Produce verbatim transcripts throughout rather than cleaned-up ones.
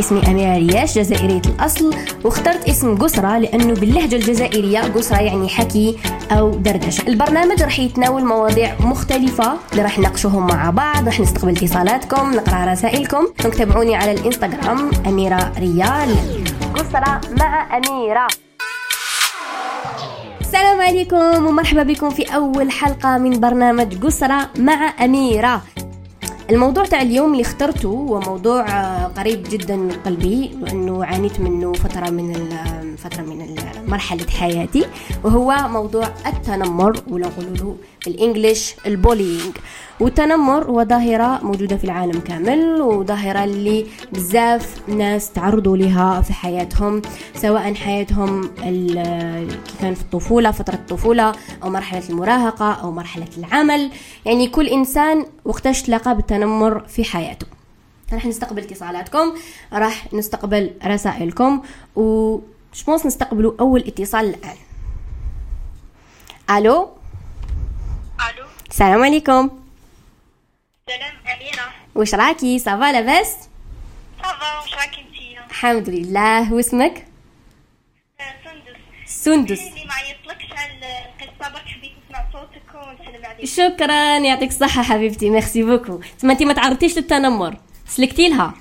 اسمي أميرة رياش جزائرية الأصل، واخترت اسم قسرة لأنه باللهجة الجزائرية قسرة يعني حكي أو دردشة. البرنامج رح يتناول مواضيع مختلفة اللي رح نقشوهم مع بعض، رح نستقبل اتصالاتكم، نقرأ رسائلكم. تابعوني على الإنستغرام أميرة ريال. قسرة مع أميرة. السلام عليكم ومرحبا بكم في أول حلقة من برنامج قسرة مع أميرة. الموضوع تاع اليوم اللي اخترته هو موضوع قريب جدا من قلبي لأنه عانيت منه فترة من فترة من مرحلة حياتي، وهو موضوع التنمر، ولا نقولوا بالإنجليش البولينج. والتنمر هو ظاهرة موجودة في العالم كامل، وظاهرة اللي بزاف ناس تعرضوا لها في حياتهم، سواء حياتهم كي كان في الطفولة، فترة الطفولة، أو مرحلة المراهقة، أو مرحلة العمل. يعني كل إنسان وقتاش تلقى بالتنمر في حياته. راح نستقبل اتصالاتكم، راح نستقبل رسائلكم، وشموس نستقبلوا أول اتصال الآن. ألو ألو السلام عليكم. سلام أميرة، وش راكي؟ صافا لاباس؟ صافا، وش راكي انتي؟ الحمد لله. واسمك؟ سندس. سندس اللي ما عيطلكش على القصة، برك حبيت نسمع صوتك ونسلم عليك. شكرا، يعطيك الصحة حبيبتي، ميرسي بوكو. تما انتي ما تعرضتيش للتنمر، سلكتي لها؟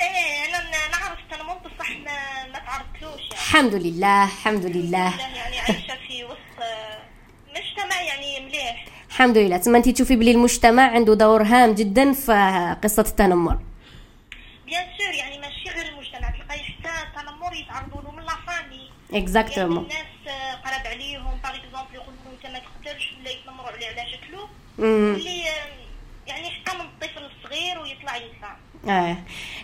ايه انا نعرف التنمر بصح ما ما تعرضتلوش يعني. الحمد لله الحمد لله يعني عايشة في وسط مجتمع يعني مليح الحمد لله. تما انتي تشوفي بلي المجتمع عنده دور هام جدا في قصه التنمر؟ بيان سور، يعني ماشي غير المجتمع، تلقاي حتى التنمر يتعرضوا له من لافامي. اكزاكتومون، الناس قرب عليهم باغ اكزومبل يقول لكم انت ما تقدرش، ولا يتنمروا عليه على شكله، اللي يعني حتى من الطفل الصغير ويطلع يطلع. اه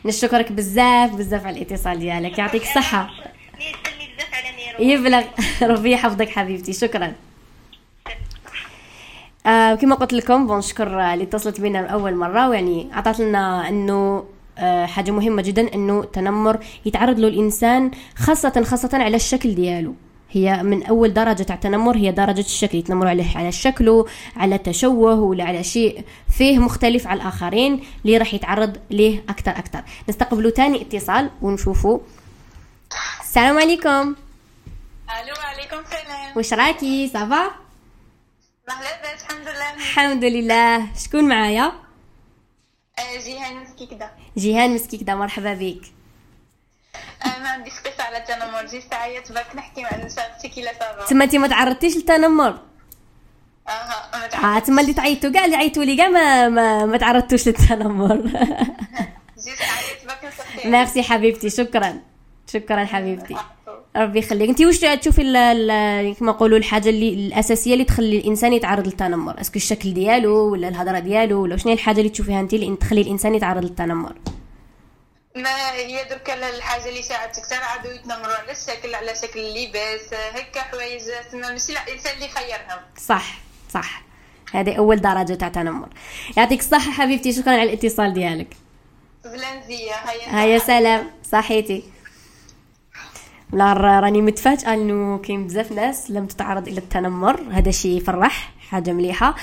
نشكرك بزاف بزاف على الاتصال ديالك، يعطيك الصحه. يسلمي بزاف على ميرو، يبلغ ربي يحفظك حبيبتي. شكرا. آه كما قلت لكم بنشكر اللي اتصلت بنا اول مره، ويعني عطات لنا انه آه حاجه مهمه جدا، انه التنمر يتعرض له الانسان خاصه خاصه على الشكل ديالو. هي من اول درجه تاع التنمر هي درجه الشكل، يتنمروا عليه على شكله، على التشوه، ولا على شيء فيه مختلف على الاخرين اللي راح يتعرض ليه اكثر اكثر. نستقبلوا ثاني اتصال ونشوفوا. السلام عليكم. الو عليكم السلام، واش راكي؟ صافا لاباس؟ الحمد لله الحمد لله. شكون معايا؟ جيهان مسكيك. دا جيهان مسكيك دا، مرحبا بك. ما عنديش قصه على التنمر، جيت عيطت برك نحكي مع نساتي كي لا صافا. تما انت ما تعرضتيش للتنمر؟ اها ما تعرضت. اه تما اللي تعيطوا كاع اللي عيطوا لي كاع ما ما, ما تعرضتوش للتنمر. جيت عيطت برك نساتي. ميرسي حبيبتي، شكرا شكرا حبيبتي، ربي يخليك. انت واش تشوفي كما نقولوا الحاجه اللي الاساسيه اللي تخلي الانسان يتعرض للتنمر؟ اسكو الشكل ديالو ولا الهضره ديالو ولا شنو الحاجه اللي تشوفيها انت اللي تخلي الانسان يتعرض للتنمر؟ ما هي درك الحاجه اللي ساعات كثر عادوا يتنمروا على الشكل، على شكل اللباس، هكا حوايج تما ماشي الانسان اللي خيرهم. صح صح، هذه اول درجه تاع التنمر. يعطيك الصحه حبيبتي، شكرا على الاتصال ديالك. بلانزيه هيا هيا سلام. صحيتي لا، راني متفاجئه انه كاين بزاف ناس لم تتعرض الى التنمر، هذا شيء يفرح، حاجه مليحه.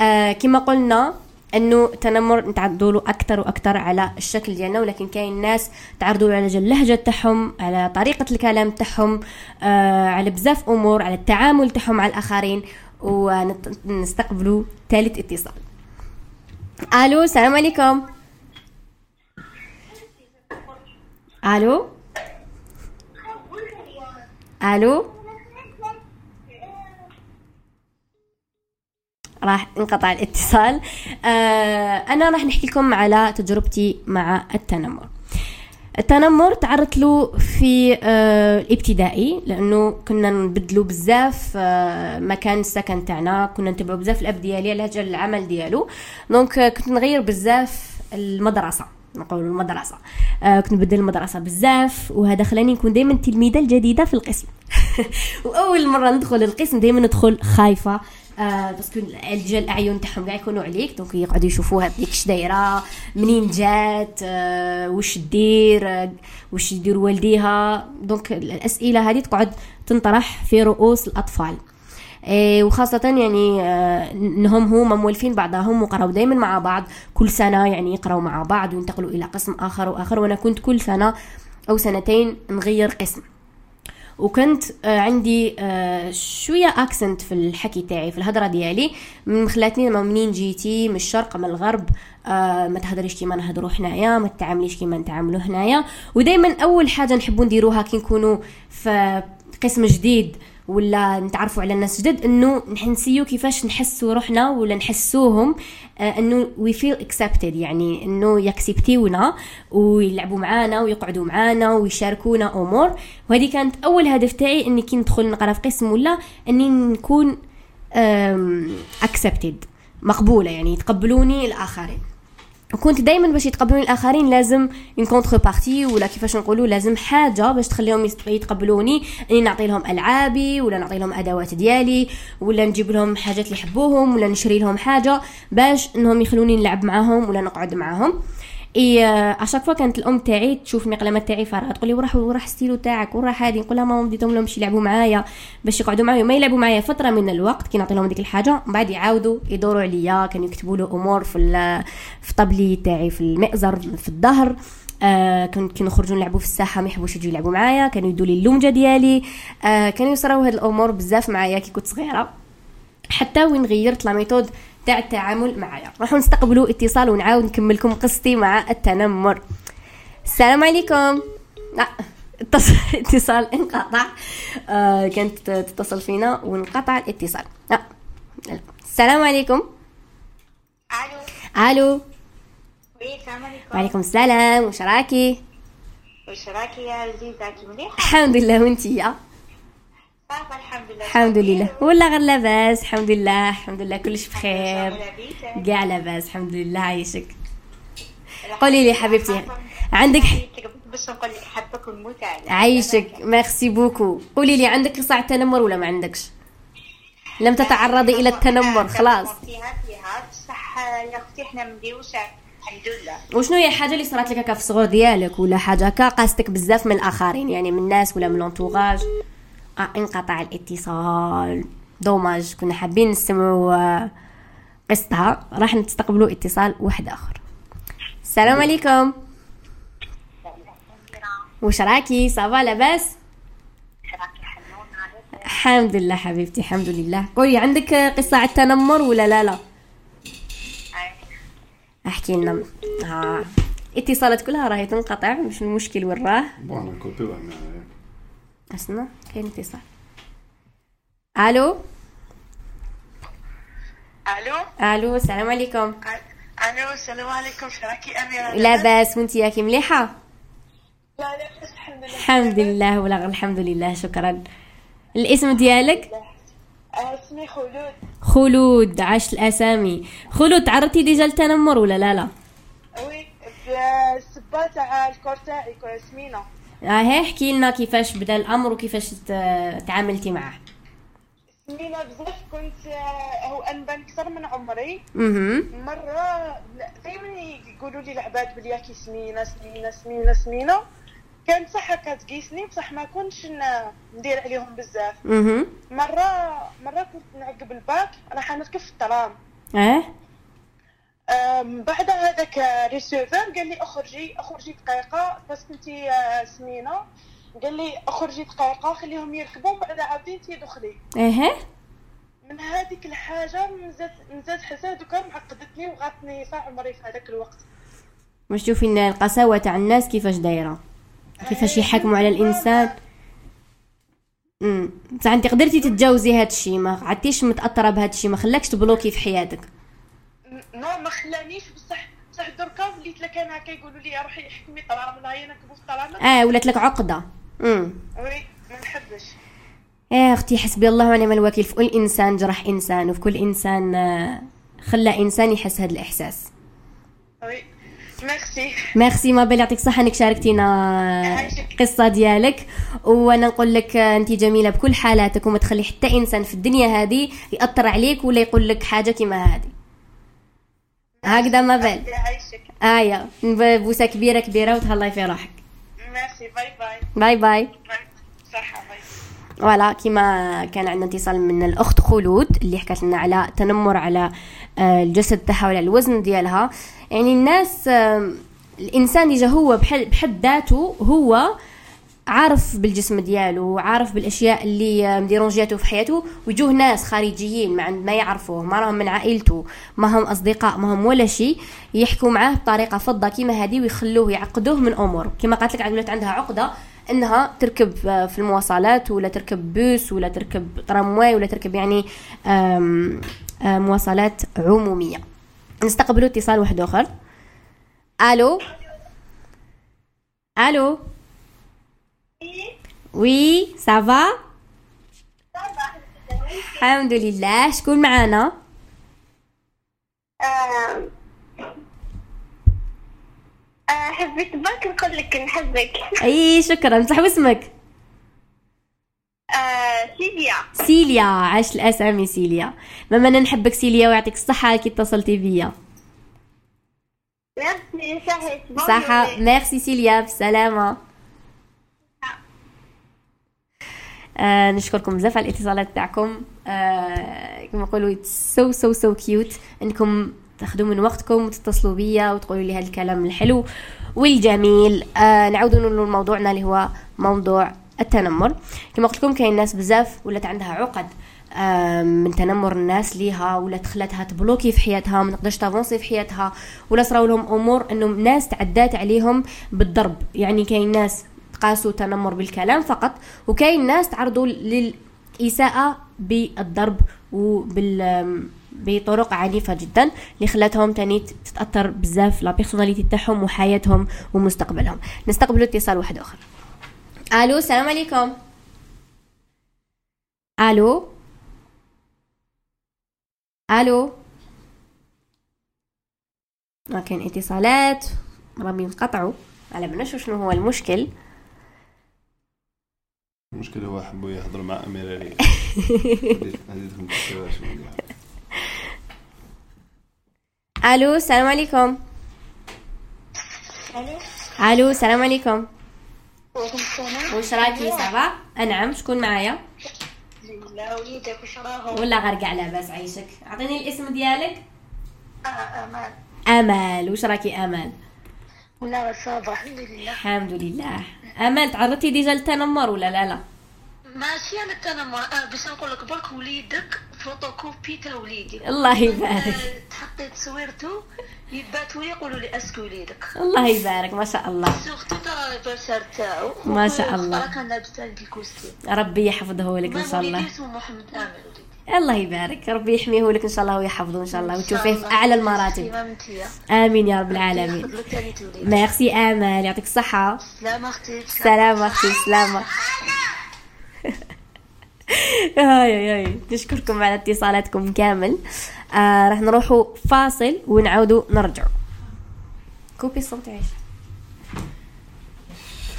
آه كما قلنا انه التنمر نتعرضوا له اكثر واكثر على الشكل ديالنا، ولكن كاين ناس تعرضوا له على اللهجه تاعهم، على طريقه الكلام تاعهم، آه على بزاف امور، على التعامل تاعهم مع الاخرين. ونستقبلوا ثالث اتصال. الو السلام عليكم. الو الو راح انقطع الاتصال. آه انا راح نحكي لكم على تجربتي مع التنمر. التنمر تعرضت له في آه الابتدائي، لانه كنا نبدلو بزاف آه مكان السكن تاعنا، كنا نتبعو بزاف الاب ديالي لهجه العمل ديالو، دونك آه كنت نغير بزاف المدرسه، نقول المدرسه آه كنت نبدل المدرسه بزاف، وهذا خلاني نكون دائما التلميذه الجديده في القسم. واول مره ندخل القسم دائما ندخل خايفه، آه باسكو الجل الاعين تاعهم كاع يكونوا عليك، دونك يقعدوا يشوفوها هذيك اش دايره، منين جات، آه واش دير، آه واش يدير والديها. دونك الاسئله هذه تقعد تنطرح في رؤوس الاطفال. وخاصة يعني انهم هم مولفين بعضهم وقرأوا دايما مع بعض كل سنة، يعني يقرأوا مع بعض وينتقلوا الى قسم اخر واخر. وانا كنت كل سنة او سنتين نغير قسم، وكنت عندي شوية اكسنت في الحكي تاعي في الهضرة ديالي، من خلاتني منين جيتي من الشرق من الغرب، ما تهدريش كيما نهدروا حنايا، ما تتعامليش كيما نتعاملوا هنايا. ودايما اول حاجة نحبوا نديروها كي نكونوا في قسم جديد ولا نتعرفوا على الناس جدد، انه نحنسيو كيفاش نحسوا روحنا ولا نحسوهم، انه we feel accepted، يعني انه يكسبتيونا ويلعبوا معانا ويقعدوا معانا ويشاركونا امور. وهذه كانت اول هدف تاعي، اني كي ندخل نقرا في قسم ولا اني نكون accepted مقبوله، يعني يتقبلوني الاخرين. وكنت دائما باش يتقبلوني الاخرين لازم ان كونتر بارتي، ولا كيفاش نقولوا لازم حاجه باش تخليهم يتقبلوني، اني نعطي لهم العابي ولا نعطي لهم ادوات ديالي ولا نجيب لهم حاجات اللي يحبوهم ولا نشري لهم حاجه باش انهم يخلوني نلعب معهم ولا نقعد معهم. اي اشاك فوا كانت الام تاعي تشوف المقلمه تاعي فارغه تقول لي وراح وراح ستيلو تاعك وراح هادي، نقول لها ماما بديتهم لهمش يلعبوا معايا باش يقعدوا معايا، ما يلعبوا معايا فتره من الوقت كي نعطي لهم ديك الحاجه، من بعد يعاودوا يدوروا عليا، كانوا يكتبوا له امور في في طبلي تاعي في المئزر في الظهر، آه كنت كي نخرجوا نلعبوا في الساحه ما يحبوش يجوا يلعبوا معايا، كانوا يدوا لي اللومجه ديالي، آه كانوا يصراو هاد الامور بزاف معايا كي كنت صغيره. حتى وين غيرت لا ميثود تاع التعامل معايا. راحوا نستقبلوا اتصال ونعاود نكملكم قصتي مع التنمر. السلام عليكم. لا اتصال انقطع، آه كانت تتصل فينا وانقطع الاتصال. لا. لا. السلام عليكم. الو الو. السلام عليكم. وعليكم السلام. واش راكي واش راكي يا عزيزه؟ كي مليحه الحمد لله، وانتيا؟ الحمد لله الحمد لله والله غير لاباس الحمد لله الحمد لله كلش بخير كاع لاباس الحمد لله. عايشك. قولي لي حبيبتي عندك باش نقول لك حبك ونموت عليك. عايشك ميرسي بوكو. قولي لي عندك قصه على التنمر ولا ما عندكش؟ لم تتعرضي الى التنمر خلاص. فيها فيها بصح يا اختي احنا مديوش الحمد لله. وشنو هي الحاجه اللي صارت لك هكا في الصغر ديالك ولا حاجه هكا قاستك بزاف من الاخرين، يعني من الناس ولا من لونطوغاج؟ آه انقطع الاتصال دوماج، كنا حابين نسمعوا قصتها. راح نستقبلوا اتصال واحد اخر. السلام عليكم. واش راكي؟ صافا لاباس؟ الحمد لله حبيبتي الحمد لله. قولي عندك قصه على التنمر ولا لا؟ لا احكي لنا. اه اتصالات كلها راهي تنقطع، مش المشكل وين راه بون كوبيو أصلا كاين اتصال. الو الو الو. السلام عليكم. الو السلام عليكم. شراكي اميره؟ لاباس وانت ياكي مليحه؟ لا لاباس الحمد لله الحمد لله ولا غير الحمد لله. شكرا. الاسم ديالك؟ اسمي خلود. خلود. عاش الاسامي. خلود تعرضتي ديجا للتنمر ولا لا؟ لا وي بالسبه تاع الكورتا ايكو ياسمينه. اه احكي لنا كيفاش بدا الامر وكيفاش تعاملتي معه. سمينا بزاف كنت هو انبان اكثر من عمري. مم. مره دائما يقولوا لي العباد بلي كي سمينا سمينا سمينا سمينا كان صح كتقيسني بصح ما كنتش ندير عليهم بزاف. مم. مره مره كنت نعقب الباك راح نركب في الترام، اه بعد هذاك ريسيفر قال لي اخرجي اخرجي دقيقه بس كنتي سمينه، قال لي اخرجي دقيقه خليهم يركبوا بعد عاودين تي دخلي. اها من هذيك الحاجه نزات نزات حساد وكان معقدتني وغاتني صاع عمري في هذاك الوقت. واش تشوفي ان القساوه تاع الناس كيفاش دايره، كيفاش يحكموا على الانسان؟ امم بصح انت قدرتي تتجاوزي هذا الشيء، ما عدتيش متاثره بهذا الشيء، ما خلاكش تبلوكي في حياتك؟ نو ما خلانيش بصح بصح دركا وليت لك انا كيقولوا لي روحي احكمي طرام لا انا كبوف طرام، اه ولات لك عقده. امم وي ما نحبش. اه اختي حسبي الله ونعم الوكيل، في كل انسان جرح انسان وفي كل انسان خلى انسان يحس هذا الاحساس. وي ميرسي ميرسي ما بالي يعطيك الصحه انك شاركتينا القصه ديالك، وانا نقول لك انت جميله بكل حالاتك وما تخلي حتى انسان في الدنيا هذه ياثر عليك ولا يقول لك حاجه كيما هذه هكذا ما بال. ايا آه بوسه كبيره كبيره وتهلاي في روحك. ميرسي باي باي. باي باي. صحه باي. ولا كما كان عندنا اتصال من الأخت خلود اللي حكت لنا على تنمر على الجسد تاعها ولا الوزن ديالها. يعني الناس الإنسان اللي هو بحد ذاته هو عارف بالجسم دياله وعارف بالاشياء اللي مديرونجياته في حياته، ويجوه ناس خارجيين ما ما يعرفوه، ما راهم من عائلته، ما هم اصدقاء، ما هم ولا شيء، يحكوا معاه بطريقه فضه كيما هذه ويخلوه يعقدوه من امور. كيما قالت لك قالت عندها عقده انها تركب في المواصلات ولا تركب بوس ولا تركب ترامواي ولا تركب يعني آم آم مواصلات عموميه. نستقبلوا اتصال واحد اخر. الو الو وي سافا؟ الحمد لله. شكون معانا؟ اه حبيت برك نقول لك نحبك. اي شكرا. صح اسمك؟ آه سيليا. سيليا، عاش الاسامي سيليا. ماما انا نحبك سيليا ويعطيك الصحه كي اتصلتي بيا. ميرسي صحه صحه. ميرسي سيليا، بالسلامه. آه نشكركم بزاف على الاتصالات تاعكم. آه كما نقولوا سو سو سو كيوت انكم تاخذوا من وقتكم وتتصلوا بيا وتقولوا لي هذا الكلام الحلو والجميل. آه نعاودوا نقولوا موضوعنا اللي هو موضوع التنمر. كما قلت لكم كاين ناس بزاف ولات عندها عقد آه من تنمر الناس ليها، ولا تخلتها تبلوكي في حياتها، ما تقدرش تافونسي في حياتها، ولا صراو لهم امور انهم ناس تعدات عليهم بالضرب. يعني كاين ناس قاسوا تنمر بالكلام فقط، وكاين ناس تعرضوا للإساءة بالضرب وبال بطرق عنيفة جدا اللي خلاتهم تاني تتأثر بزاف لا بيرسوناليتي تاعهم وحياتهم ومستقبلهم. نستقبلوا اتصال واحد اخر. الو السلام عليكم. الو الو كاين اتصالات راهم ينقطعوا على بالناش شنو هو المشكل. المشكلة هو حبوا يحضر مع أميرة رياش. ألو السلام عليكم. ألو السلام عليكم. وش راكي سبا؟ أنعم. شكون معايا؟ لا وليدك وش راهم؟ ولا غرق على باس عيشك. أعطيني الاسم ديالك. أمل. أمل. وش راكي أمل؟ ولا غصابة. الحمد لله الحمد لله. امال تعرضتي ديجا للتنمر ولا لا؟ لا ماشي انا التنمر آه باش نقول لك برك وليدك فوتوكوبي تاع وليدي الله يبارك تحطيت صورته يباتوا يقولوا لي اسكو وليدك الله يبارك ما شاء الله سورتو تاع البشر تاعو ما شاء الله راك لابس الكوستيم ربي يحفظه لك ان شاء الله. وليدي اسمه محمد امل. الله يبارك ربي يحميه لك ان شاء الله ويحفظه ان شاء الله وتشوفيه في اعلى المراتب. امين يا رب العالمين. ميرسي امال يعطيك الصحه. سلام اختي. سلام اختي. سلامه. هاي هاي نشكركم على اتصالاتكم كامل. آه راح نروحوا فاصل ونعاودوا نرجعوا. كوبي الصوت عايش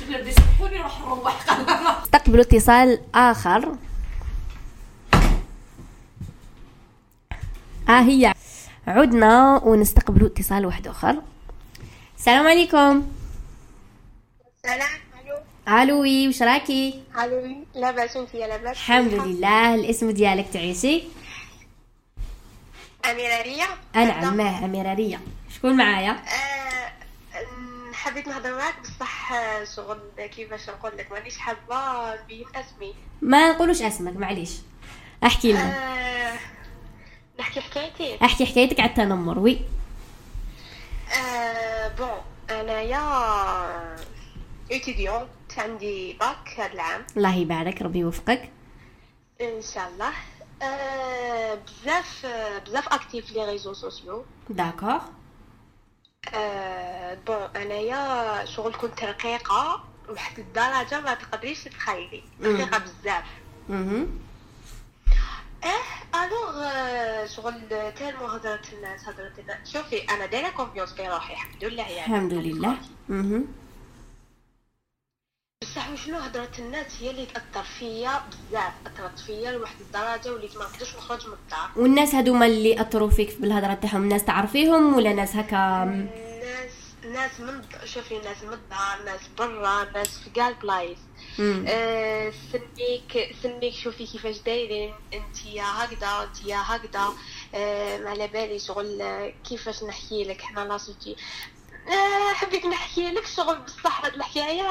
تقدر تسحوني نروح نروح تقبلوا اتصال اخر. اه هي عدنا ونستقبلوا اتصال واحد اخر. السلام عليكم. السلام. الو الوي وش راكي؟ الوي لاباس انت؟ يا لاباس الحمد لله. الاسم ديالك تعيشي؟ اميره رياش. انا عماه اميره رياش. شكون معايا؟ أه حبيت نهضر معاك بصح شغل كيفاش نقول لك مانيش حابه باسمي. ما نقولوش اسمك معليش. احكي لنا. أه نحكي حكايتي. احكي حكايتك على التنمر. وي آه بون انا يا اتيديون عندي باك هذا العام. الله يبارك ربي يوفقك ان شاء الله. آه بزاف بزاف اكتيف لي ريزو سوسيو. داكور. آه بون انا يا شغل كنت رقيقه لواحد الدرجه ما تقدريش تتخيلي. رقيقه بزاف. اها اه الوغ شغل تالمو هضرت الناس هضرت الناس. شوفي انا دايره كونفيونس في روحي الحمد لله يعني الحمد لله. اها بصح وشنو هضرت الناس هي اللي تاثر فيا بزاف. اثرت فيا لواحد الدرجه وليت ما نقدرش نخرج من الدار. والناس هذوما اللي اثروا فيك بالهضره تاعهم ناس تعرفيهم ولا ناس هكا؟ ناس ناس من شوفي ناس من ناس برا ناس في قال بلايص أه سنيك سنيك شوفي كيفاش دايرين انتي هكذا انتي هكذا أه على بالي شغل كيفاش نحكي لك حنا ناصوتي أه حبيت نحكي لك شغل بصح هاد الحكايه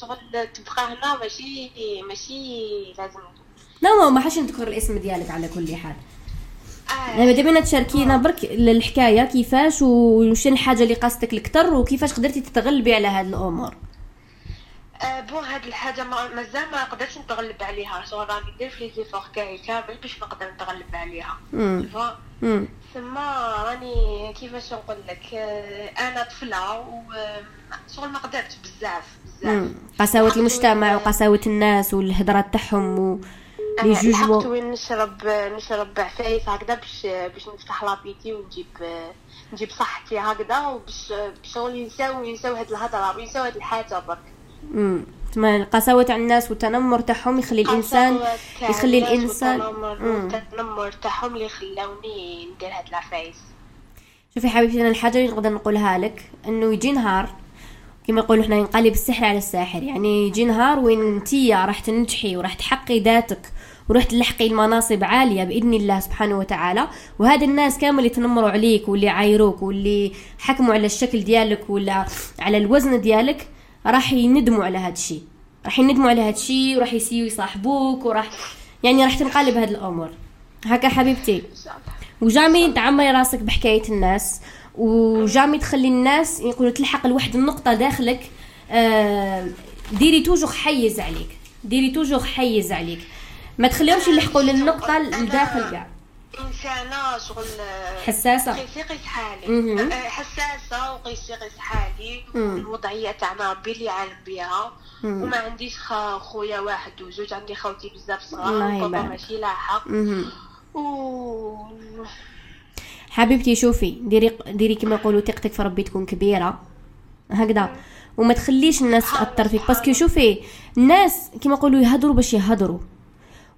شغل تبقى هنا ماشي ماشي لازم لا ما حاش نذكر الاسم ديالك على كل حال يعني دابا تشاركينا برك الحكايه كيفاش وشن الحاجه اللي قاصتك الكثر وكيفاش قدرتي تتغلبي على هاد الامور. أه بو هاد الحاجه مازال ما قدرتش نتغلب عليها صراحه راني ندير في لي زيفور كاع كامل باش نقدر نتغلب عليها فهمت ثم راني كيفاش نقول لك انا طفله وشغل ما قدرتش بزاف بزاف قساوه المجتمع وقساوه الناس والهضره تاعهم و... حقت وين نشرب نشرب عفايس هكذا باش باش نفتح لابيتي ونجيب نجيب صحتي هكذا وباش شغل ينساو ينساو هاد الهضره وينساو هاد الحاجه برك امم تما القساوه تاع الناس والتنمر تاعهم يخلي الانسان يخلي الانسان التنمر تاعهم اللي خلاوني ندير هاد العفايس. شوفي حبيبتي انا الحاجه اللي نقدر نقولها لك انه يجي نهار كما نقولوا احنا ينقلب السحر على الساحر يعني يجي نهار وين انتيا راح تنجحي وراح تحقي ذاتك وراح تلحقي المناصب عاليه باذن الله سبحانه وتعالى وهذا الناس كامل اللي تنمروا عليك واللي عايروك واللي حكموا على الشكل ديالك ولا على الوزن ديالك راح يندموا على هذا الشيء راح يندموا على هذا الشيء وراح يسيو يصاحبوك وراح يعني راح تنقلب هذه الامور هكا حبيبتي وجامي تعمري راسك بحكايه الناس وجامي تخلي الناس يقولوا تلحق لواحد النقطه داخلك ديري توجور حيز عليك ديري توجور حيز عليك ما تخليهمش يلحقوا للنقطه لداخل كاع انسانه شغل حساسه قيسي قيس حالي حساسه وقيسي قيس حالي الوضعيه تاعنا بلي عالم بها وما عنديش خويا واحد وزوج عندي خوتي بزاف صغار وبابا ماشي لاحق و حبيبتي شوفي ديري ديري كما يقولوا ثقتك في ربي تكون كبيره هكذا وما تخليش الناس تاثر فيك باسكو شوفي الناس كما يقولوا يهضروا باش يهضروا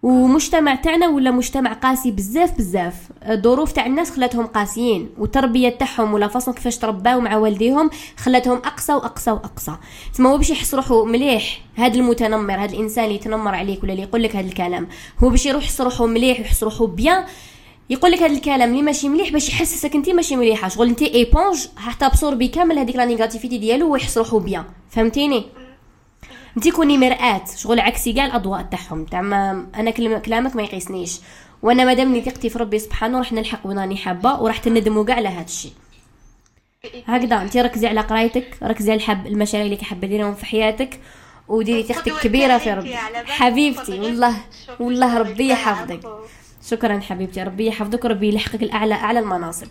ومجتمع تاعنا ولا مجتمع قاسي بزاف بزاف الظروف تاع الناس خلاتهم قاسيين والتربيه تاعهم ولا فاصون كيفاش ترباو مع والديهم خلاتهم اقسى واقسى واقسى تما هو باش يحس روحو مليح هذا المتنمر هذا الانسان اللي يتنمر عليك ولا اللي يقول لك هذا الكلام هو باش يروح يحس روحو مليح ويحس روحو بيان يقول لك هذا الكلام اللي ماشي مليح باش يحسسك انت ماشي مليحه شغل انت ايبونج راح تابسور بكامل هذيك لا نيجاتيفيتي ديالو ويحس روحو بيان فهمتيني انتي كوني مرآة شغل عكسي كاع الاضواء تاعهم تمام انا كلامك ما يقيسنيش وانا مادامني ثقتي في ربي سبحانه راح نلحق وين راني حابه وراح تندموا كاع على هذا الشيء هكذا انتي ركزي على قرايتك ركزي على الحب المشاريع اللي حابه ديرهم في حياتك وديري ثقتك كبيره في ربي حبيبتي والله والله ربي يحفظك شكرا حبيبتي ربي يحفظك وربي يلحقك الاعلى اعلى المناصب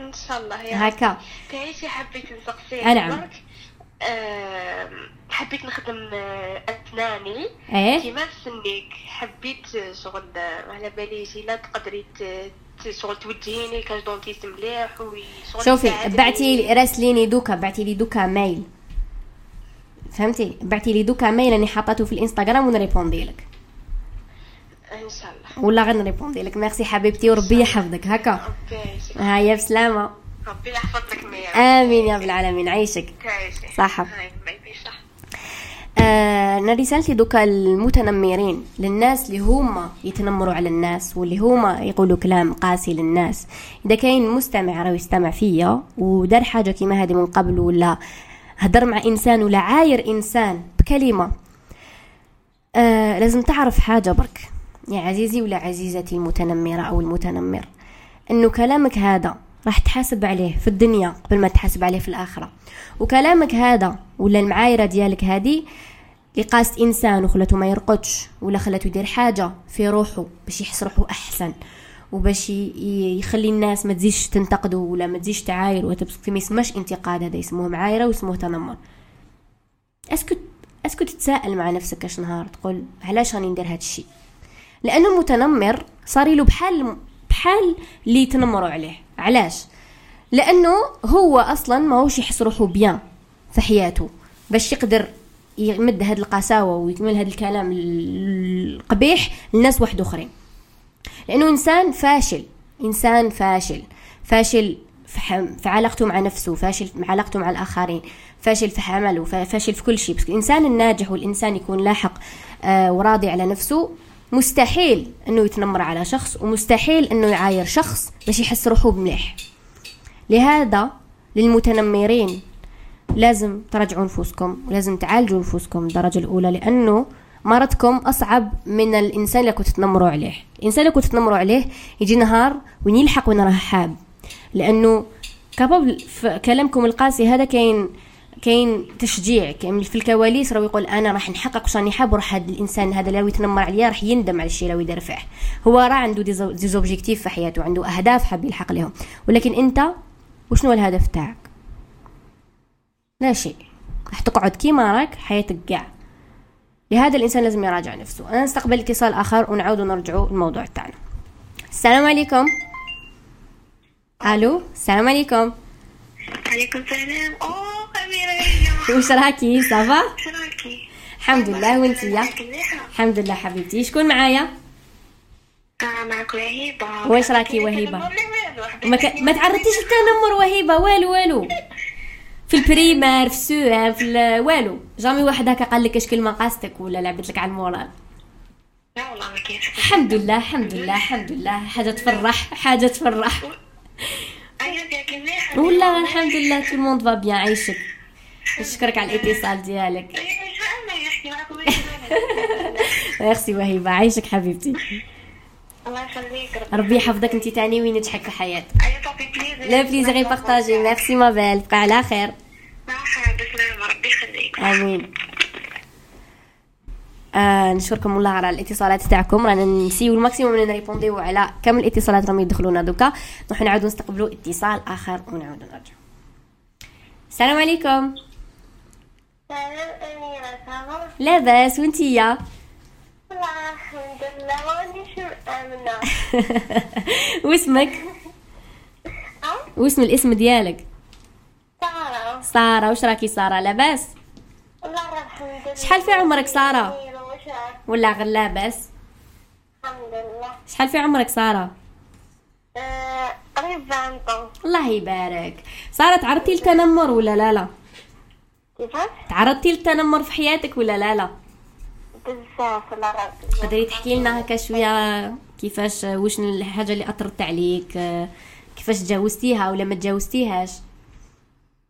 ان شاء الله يا هكا تعيشي حبيت نسقسي نعم حبيت نخدم أسناني كيما سنيك حبيت شغل على بالي لا تقدري شغل توجهيني كاش دونتيست مليح شوفي بعتي راسليني دوكا بعتي لي دوكا ميل فهمتي بعتي لي دوكا ميل راني حاطاته في الانستغرام ونريبوندي لك ان شاء الله ولا غنريبوندي لك ميرسي حبيبتي وربي يحفظك هكا هيا بسلامه ربي يحفظك ميا امين يا رب العالمين عايشك عايشك صح انا رسالتي دوكا المتنمرين للناس اللي هما يتنمروا على الناس واللي هما يقولوا كلام قاسي للناس اذا كاين مستمع راه يستمع فيا ودار حاجه كيما هذه من قبل ولا هضر مع انسان ولا عاير انسان بكلمه آه لازم تعرف حاجه برك يا عزيزي ولا عزيزتي المتنمره او المتنمر انه كلامك هذا راح تحاسب عليه في الدنيا قبل ما تحاسب عليه في الآخرة وكلامك هذا ولا المعايرة ديالك هذه اللي قاست إنسان وخلته ما يرقدش ولا خلته يدير حاجة في روحه باش يحس روحه أحسن وباش يخلي الناس ما تزيش تنتقده ولا ما تزيش تعاير وتبسكي ما يسماش انتقاد هذا يسموه معايرة ويسموه تنمر أسكت أسكت تتساءل مع نفسك اش نهار تقول علاش راني ندير هذا الشيء لأنه المتنمر صار له بحال بحال اللي تنمروا عليه علاش لانه هو اصلا ماهوش يحس روحو بيان في حياته باش يقدر يمد هاد القساوه ويكمل هاد الكلام القبيح للناس واحد اخرين لانه انسان فاشل انسان فاشل فاشل في علاقته مع نفسه، فاشل في علاقته مع الآخرين، فاشل في عمله، فاشل في كل شيء. بس الإنسان الناجح والإنسان يكون لاحق وراضي على نفسه مستحيل أنه يتنمر على شخص، ومستحيل أنه يعاير شخص باش يحس روحه بمليح. لهذا للمتنمرين لازم ترجعوا نفوسكم، ولازم تعالجوا نفوسكم الدرجة الأولى، لأنه مرضكم أصعب من الإنسان اللي كنت تتنمروا عليه. الإنسان اللي كنت تتنمروا عليه يجي نهار وينيلحق وينراه حاب، لأنه كباب كلامكم القاسي هذا كاين كاين تشجيع، كاين في الكواليس راهو يقول أنا راح نحقق وشاني حاب، وراح هذا الإنسان هذا لو يتنمر عليا راح يندم على الشيء لو يدير فيه. هو راه عنده دي زوبجيكتيف في حياته، عنده أهداف حاب يلحق لهم، ولكن أنت وشنو الهدف تاعك؟ لا شيء، راح تقعد كيما راك حياتك كاع. لهذا الإنسان لازم يراجع نفسه. أنا نستقبل اتصال آخر ونعود ونرجعوا الموضوع تاعنا. السلام عليكم. ألو، السلام عليكم. عليكم السلام. أوه أميرة، وش راكي؟ صافا؟ راكي الحمد لله، وانتيا؟ الحمد لله حبيبتي. شكون معايا؟ معك وهيبة. وش راكي وهيبة؟ ما, ك... ما تعرضتيش للتنمر وهيبة؟ والو والو في البريمير، في السوام، في ال... والو جامي واحد هكا قال لك اش كلمه قاستك ولا لعبت لك على المورال؟ لا والله ما كاينش. الحمد لله الحمد لله الحمد لله، حاجه تفرح حاجه تفرح. ايوا ياك مليح والله الحمد لله، كل موند فا بيان. عايشك، نشكرك على الاتصال ديالك. ميرسي وهيبه، عايشك حبيبتي. الله يخليك، ربي يحفظك انت تاني وينجحك في حياتك. ايوا طبي بليز لا بليز غير بارطاجي. ميرسي ما بال، بقى على خير. صحه بسلامه، ربي يخليك. امين. آه نشكركم والله على الاتصالات تاعكم، رانا نسيو الماكسيموم اللي نريبونديو على كامل الاتصالات راهم يدخلونا دوكا. نروح نعاودو نستقبلوا اتصال اخر ونعاودو نرجع. السلام عليكم. السلام اميره، صافا؟ لاباس وانتيا؟ والله الحمد لله، مانيش مأمنة. واسمك؟ واسم الاسم ديالك؟ سارة. سارة، وش راكي سارة؟ لاباس؟ والله الحمد لله. شحال في عمرك سارة؟ ولا غير لاباس؟ الحمد لله. شحال في عمرك سارة؟ قريب عشرين. الله يبارك. سارة تعرضتي للتنمر ولا لا لا؟ كيفاش؟ تعرضتي للتنمر في حياتك ولا لا لا؟ بزاف والله. تقدري تحكي لنا هكا شويه كيفاش، واش الحاجه اللي اثرت عليك، كيفاش تجاوزتيها ولا ما تجاوزتيهاش؟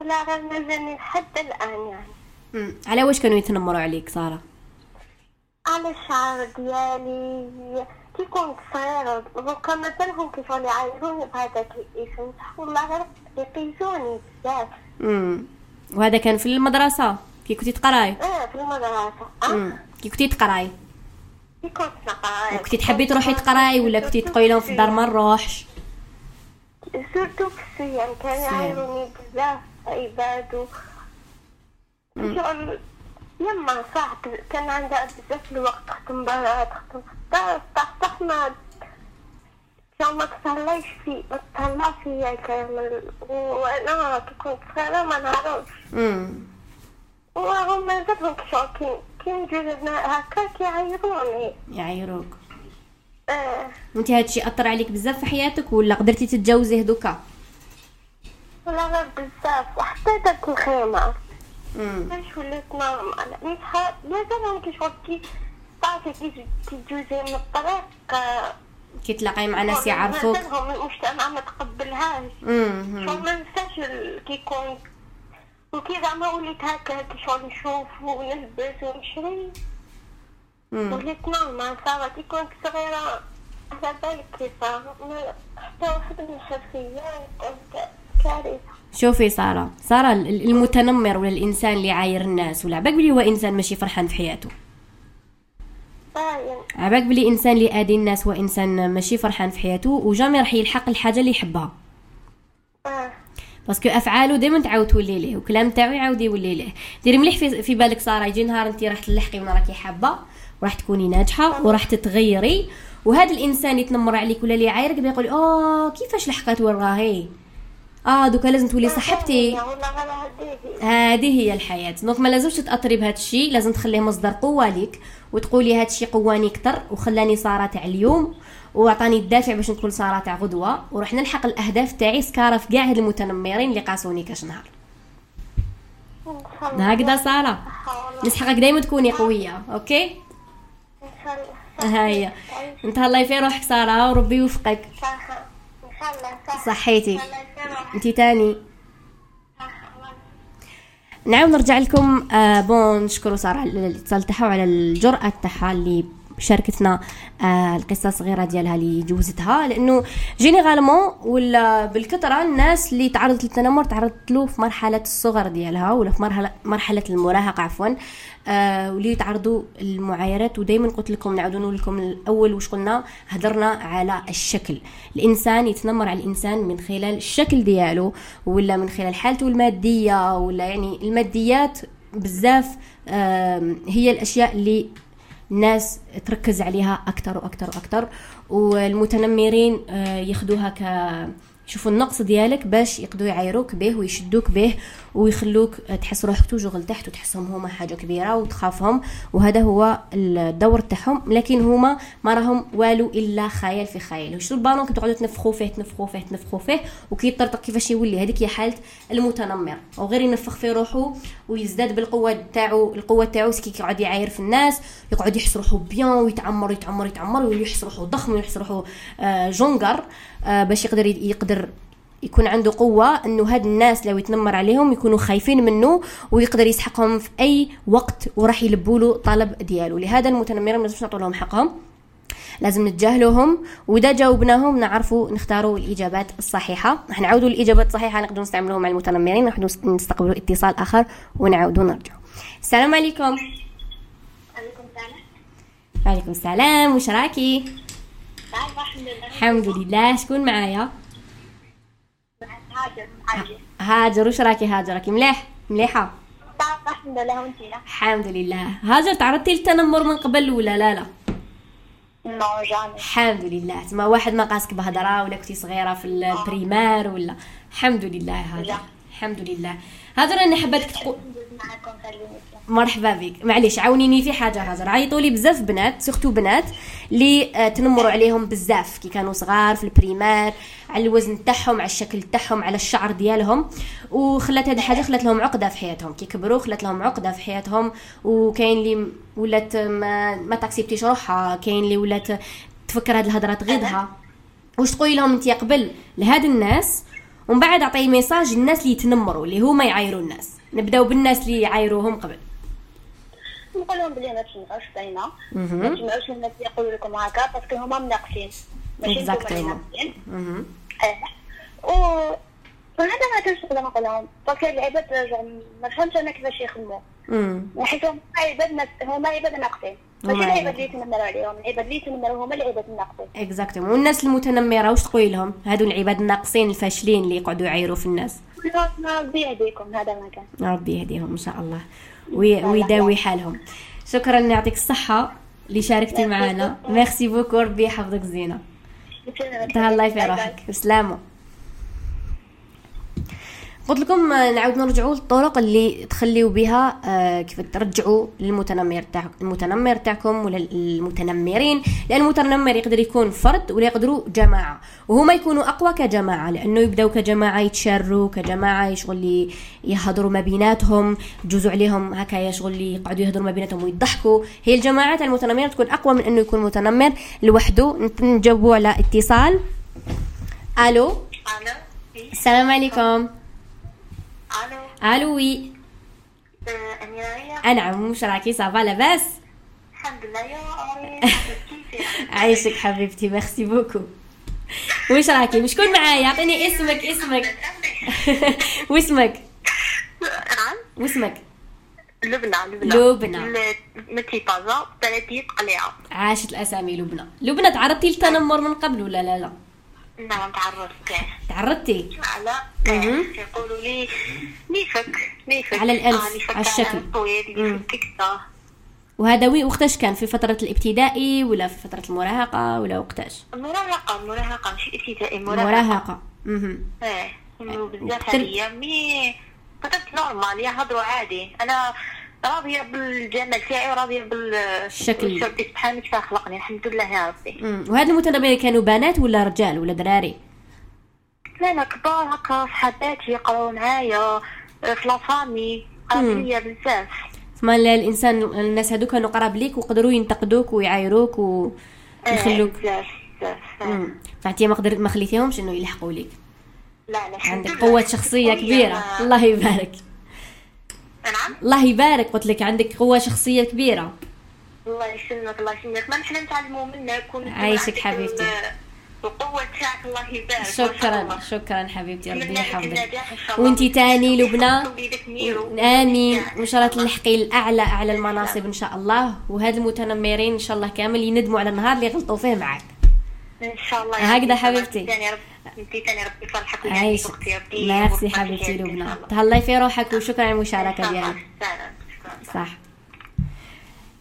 والله غير مازالني حتى الان يعني. امم على واش كانوا يتنمروا عليك ساره؟ على الشعر ديالي كي كنت صغيره، دوكا مثلا كيف اللي عايروني بهذاك الاسم، والله غير يقيسوني بزاف. امم وهذا كان في المدرسه كي كنتي تقراي؟ اه في المدرسه. امم كي كنتي تقراي؟ كي كنت نقراي. كنتي تحبي تروحي تقراي ولا كنتي تقولي لهم في الدار ما نروحش؟ سورتو في السيام كانوا يعايروني بزاف عباد، وشغل لما صحت كان عندها بزاف الوقت، تخدم برا تخدم في الدار، صح ما كان ما تطلعش في ما تطلع فيا كامل، وانا كي كنت صغيرة ما نعرفش. امم وهم مازالهم شاكين كي جلدنا هكاك يعايروني. يعايروك؟ اه. وانت هادشي اثر عليك بزاف في حياتك ولا قدرتي تتجاوزي هذوكا؟ والله غير بزاف، وحتى دارت الخيمه. امم باش ولات نورمال نصحى مازال كي شوفكي صافي كي تتجوزي من الطريق، كي تلاقاي مع ناس يعرفوك المجتمع ما تقبلهاش. امم وما ننساش كي كنت وكي زعما وليت هكا كي شغل نشوف ونلبس ونشري، وليت نورمال صافا. كي كنت صغيرة على بالك كيفاه، حتى واحد من الشخصيات كانت كارثة. شوفي سارة، سارة المتنمر ولا الإنسان اللي عاير الناس ولا عباك بلي هو إنسان ماشي فرحان في حياته؟ باين عباك بلي إنسان اللي آذي الناس هو إنسان ماشي فرحان في حياته، وجامي راح يلحق الحاجة اللي يحبها. اه باسكو افعاله ديما تعاود تولي ليه، وكلام تاعو يعاود يولي ليه. ديري مليح في, في بالك ساره، يجي نهار انت راح تلحقي وما راكي حابه، وراح تكوني ناجحه وراح تتغيري. وهذا الانسان يتنمر عليك ولا اللي عايرك بيقول اه كيفاش لحقات وراهي، اه دوكا لازم تولي صاحبتي. هذه هي الحياه. دونك ما لازمش تاثري بهذا الشيء، لازم تخليه مصدر قوه ليك وتقولي هذا الشيء قواني اكثر وخلاني صاره تاع اليوم وعطاني الدافع باش نكون صاره تاع غدوه وراح نلحق الاهداف تاعي سكاره في كاع هاد المتنمرين اللي قاسوني كاش نهار. هكذا ساره نسحقك دائما تكوني قويه. اوكي هيا انت الله يفي روحك ساره وربي يوفقك. صحيتي انتي تاني. نعم نرجع لكم. آه بون نشكروا ساره على الاتصال تاعها وعلى الجرأه تاعها اللي شاركتنا آه القصه صغيره ديالها اللي جوزتها، لانه جينيرالمون ولا بالكثره الناس اللي تعرضت للتنمر تعرضت له في مرحله الصغر ديالها ولا في مرحله مرحله المراهقه عفوا آه واللي يتعرضوا للمعايرات. ودائما قلت لكم نعاودو نقول لكم الاول واش قلنا، هضرنا على الشكل. الانسان يتنمر على الانسان من خلال الشكل ديالو ولا من خلال حالته الماديه ولا يعني الماديات بزاف آه هي الاشياء اللي الناس تركز عليها اكثر واكثر واكثر، والمتنمرين ياخذوها ك يشوفوا النقص ديالك باش يقدروا يعايروك به ويشدوك به ويخلوك تحس روحك توجغ لتحت وتحسهم هما حاجه كبيره وتخافهم، وهذا هو الدور تاعهم. لكن هما ما راهم والو الا خيال في خيال. وشو البالون كتقعدوا تنفخوا فيه تنفخوا فيه تنفخوا فيه وكيطرطق كيفاش يولي. هذيك هي حاله المتنمر، او غير ينفخ في روحه ويزداد بالقوه تاعو القوه تاعو سكي يقعد يعاير في الناس يقعد يحس روحو بيان ويتعمر يتعمر يتعمر ويحس روحو ضخم ويحس روحو جونغر باش يقدر يقدر يكون عنده قوة انه هاد الناس لو يتنمر عليهم يكونوا خايفين منه ويقدر يسحقهم في اي وقت وراح يلبولو طلب ديالو. لهذا المتنمرين ما لازمش نعطوا لهم حقهم، لازم نتجاهلوهم، واذا جاوبناهم نعرفوا نختاروا الاجابات الصحيحة. راح نعاودوا الاجابات الصحيحة نقدروا نستعملوهم مع المتنمرين. راح نستقبلوا اتصال اخر ونعاودوا نرجع. السلام عليكم. عليكم السلام. وعليكم السلام. واش راكي؟ الحمد لله. شكون معايا؟ هاجر. هاجر وش راكي هاجر؟ راكي مليح مليحه؟ الحمد لله. وانتي؟ الحمد لله. هاجر تعرضتي للتنمر من قبل ولا لا؟ لا ما جاني الحمد لله. تما واحد ما قاسك بهضره ولا كنتي صغيره في البريمير ولا؟ الحمد لله هاجر الحمد لله. هاجر انا حبيتك تقول مرحبا بك. معليش عاونيني في حاجه هاجر، عيطوا لي بزاف بنات سورتو بنات اللي تنمروا عليهم بزاف كي كانوا صغار في البريمير، على الوزن تاعهم على الشكل تاعهم على الشعر ديالهم، وخلات هذه حاجه خلات لهم عقده في حياتهم كي كبروا، خلات لهم عقده في حياتهم. وكاين اللي ولات ما, ما تاكسبتيش روحها، كاين اللي ولات تفكر هذه الهضره تغيضها. واش تقولي لهم انت قبل لهاد الناس؟ ومن بعد اعطي ميساج الناس اللي يتنمروا اللي هما يعايروا الناس. نبداو بالناس اللي يعايروهم قبل. نقول لهم بلي ما تسمعوش بينا، ما تسمعوش الناس اللي يقولوا لكم هكا باسكو هما مناقصين ماشي نتوما. اها او فهذا ما كاينش ولا نقول لهم باسكو العباد ما فهمتش انا كيفاش يخدموا. اها حيت هما عباد هما عباد ناقصين ماشي العباد اللي يتنمروا عليهم. العباد اللي يتنمروا هما العباد الناقصين اكزاكتومون. والناس المتنمره واش تقول لهم؟ هادو العباد الناقصين الفاشلين اللي يقعدوا يعايروا في الناس. ربي يهديكم. هذا ما كان ربي يهديهم ان شاء الله ويداوي حالهم. شكرا يعطيك الصحه اللي شاركتي معنا. ميرسي بوكو ربي يحفظك زينه. تهلا في روحك بسلامه. قلت لكم نعاود نرجعوا للطرق اللي تخليوا بها كيف ترجعوا للمتنمر تاعكم المتنمر تاعكم ولا المتنمرين، لان المتنمر يقدر يكون فرد ولا يقدروا جماعه، وهما يكونوا اقوى كجماعه لانه يبداو كجماعه يتشاروا كجماعه يشغل يهضروا ما بيناتهم يجوزوا عليهم هكا يشغل يقعدوا يهضروا ما بيناتهم ويضحكوا. هي الجماعه تاع المتنمر تكون اقوى من انه يكون متنمر لوحده. نجاوبوا على اتصال. الو انا السلام عليكم. الو الو وي اميره رياش. نعم واش راكي؟ صافا لاباس الحمد لله يا اميره كيفك؟ عايشك حبيبتي ميرسي بوكو. واش راكي؟ شكون معايا؟ عطيني اسمك اسمك واسمك. نعم واسمك؟ لبنى. لبنى متي طازه ثلاثيه قليعه. عاشت الاسامي لبنى. لبنى تعرضتي للتنمر من قبل ولا لا؟ لا نعم تعرضت. تعرضتي على يقولوا لي نيفك نيفك على الانف على الشكل طويل كذا. وهذا وين وقتاش كان؟ في فتره الابتدائي ولا في فتره المراهقه ولا وقتاش؟ المراهقه المراهقه مش ابتدائي مراهقه. مراهقه اها بالذات هالايام كتبت نورمال، يهضروا عادي، انا راضيه بالجمال تاعي وراضيه بالشكل ربي سبحانه كيف خلقني، الحمد لله يا ربي. وهاد المتنبيين كانوا بنات ولا رجال ولا دراري؟ لا لا كبار هكا صحاباتي يقراو معايا في لافامي قرابيه بزاف. ما الانسان الناس هذوك كانوا قراب ليك وقدروا ينتقدوك ويعايروك ويخلوك؟ بزاف بزاف عطيه، ما قدرت ما خليتيهمش انه يلحقوا ليك؟ لا لا عندك قوه شخصيه كبيره. أنا... الله يبارك. نعم الله يبارك، قلت لك عندك قوه شخصيه كبيره. الله يسلمك الله يسلمك، ما نحنا نتعلموا منك. عايشك حبيبتي القوه تاعك، الله يبارك. شكرا شكرا حبيبتي، ربي يحفظك. وانتي تاني لبنى، امين، وان شاء الله تلحقي الاعلى اعلى المناصب ان شاء الله، وهاد المتنمرين ان شاء الله كامل يندموا على النهار اللي غلطوا فيه معاك ان شاء الله. هكذا حبيبتي، انتي تاني ربي يصلحك ويعطيك اختي ربي. ميرسي حبيبتي لبنى، تهلاي في روحك وشكرا على المشاركه ديالك. صح،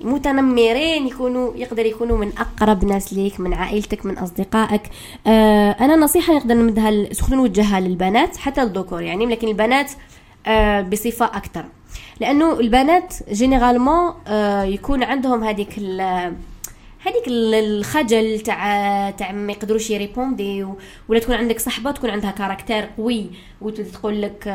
متنمرين يكونوا يقدر يكونوا من اقرب ناس ليك، من عائلتك، من اصدقائك. آه انا نصيحه نقدر نمدها سخن نوجهها للبنات حتى للذكور يعني، لكن البنات آه بصفه اكثر، لانه البنات جينيرالمون آه يكون عندهم هذيك هذيك الخجل تاع تاع ما يقدروش يريبوندي، ولا تكون عندك صاحبه تكون عندها كاركتير قوي وتقول لك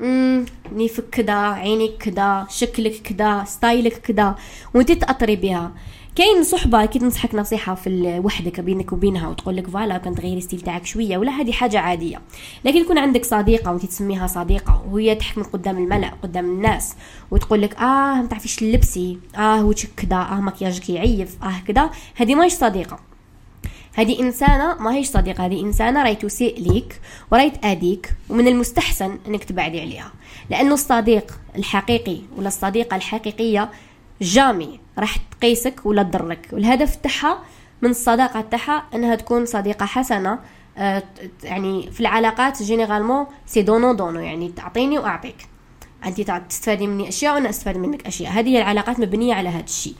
امم نيفك كذا، عينيك كذا، شكلك كذا، ستايلك كذا، وانت تاثري بها. كاين صحبه اكيد ننصحك نصيحه في وحدك بينك وبينها وتقول لك فوالا كنت غيري ستيل تاعك شويه، ولا هذه حاجه عاديه. لكن يكون عندك صديقه وانت تسميها صديقه وهي تحكي من قدام الملأ قدام الناس وتقول لك اه ما تعرفيش لبسي، اه وجهك كذا، اه مكياجك يعيف، اه كذا، هذه ماهيش صديقه، هذه انسانه ماهيش صديقه، هذه انسانه راهي تسيء ليك وراهي تأذيك، ومن المستحسن انك تبعدي عليها، لانه الصديق الحقيقي ولا الصديقه الحقيقيه جامي راح تقيسك ولا تضرك. والهدف تاعها من الصداقه تاعها انها تكون صديقه حسنه، آه يعني في العلاقات جينيرالمون سي دونو دونو، يعني تعطيني واعطيك، انت تستفادي مني اشياء وانا استفاد منك اشياء. هذه هي العلاقات مبنيه على هذا الشيء.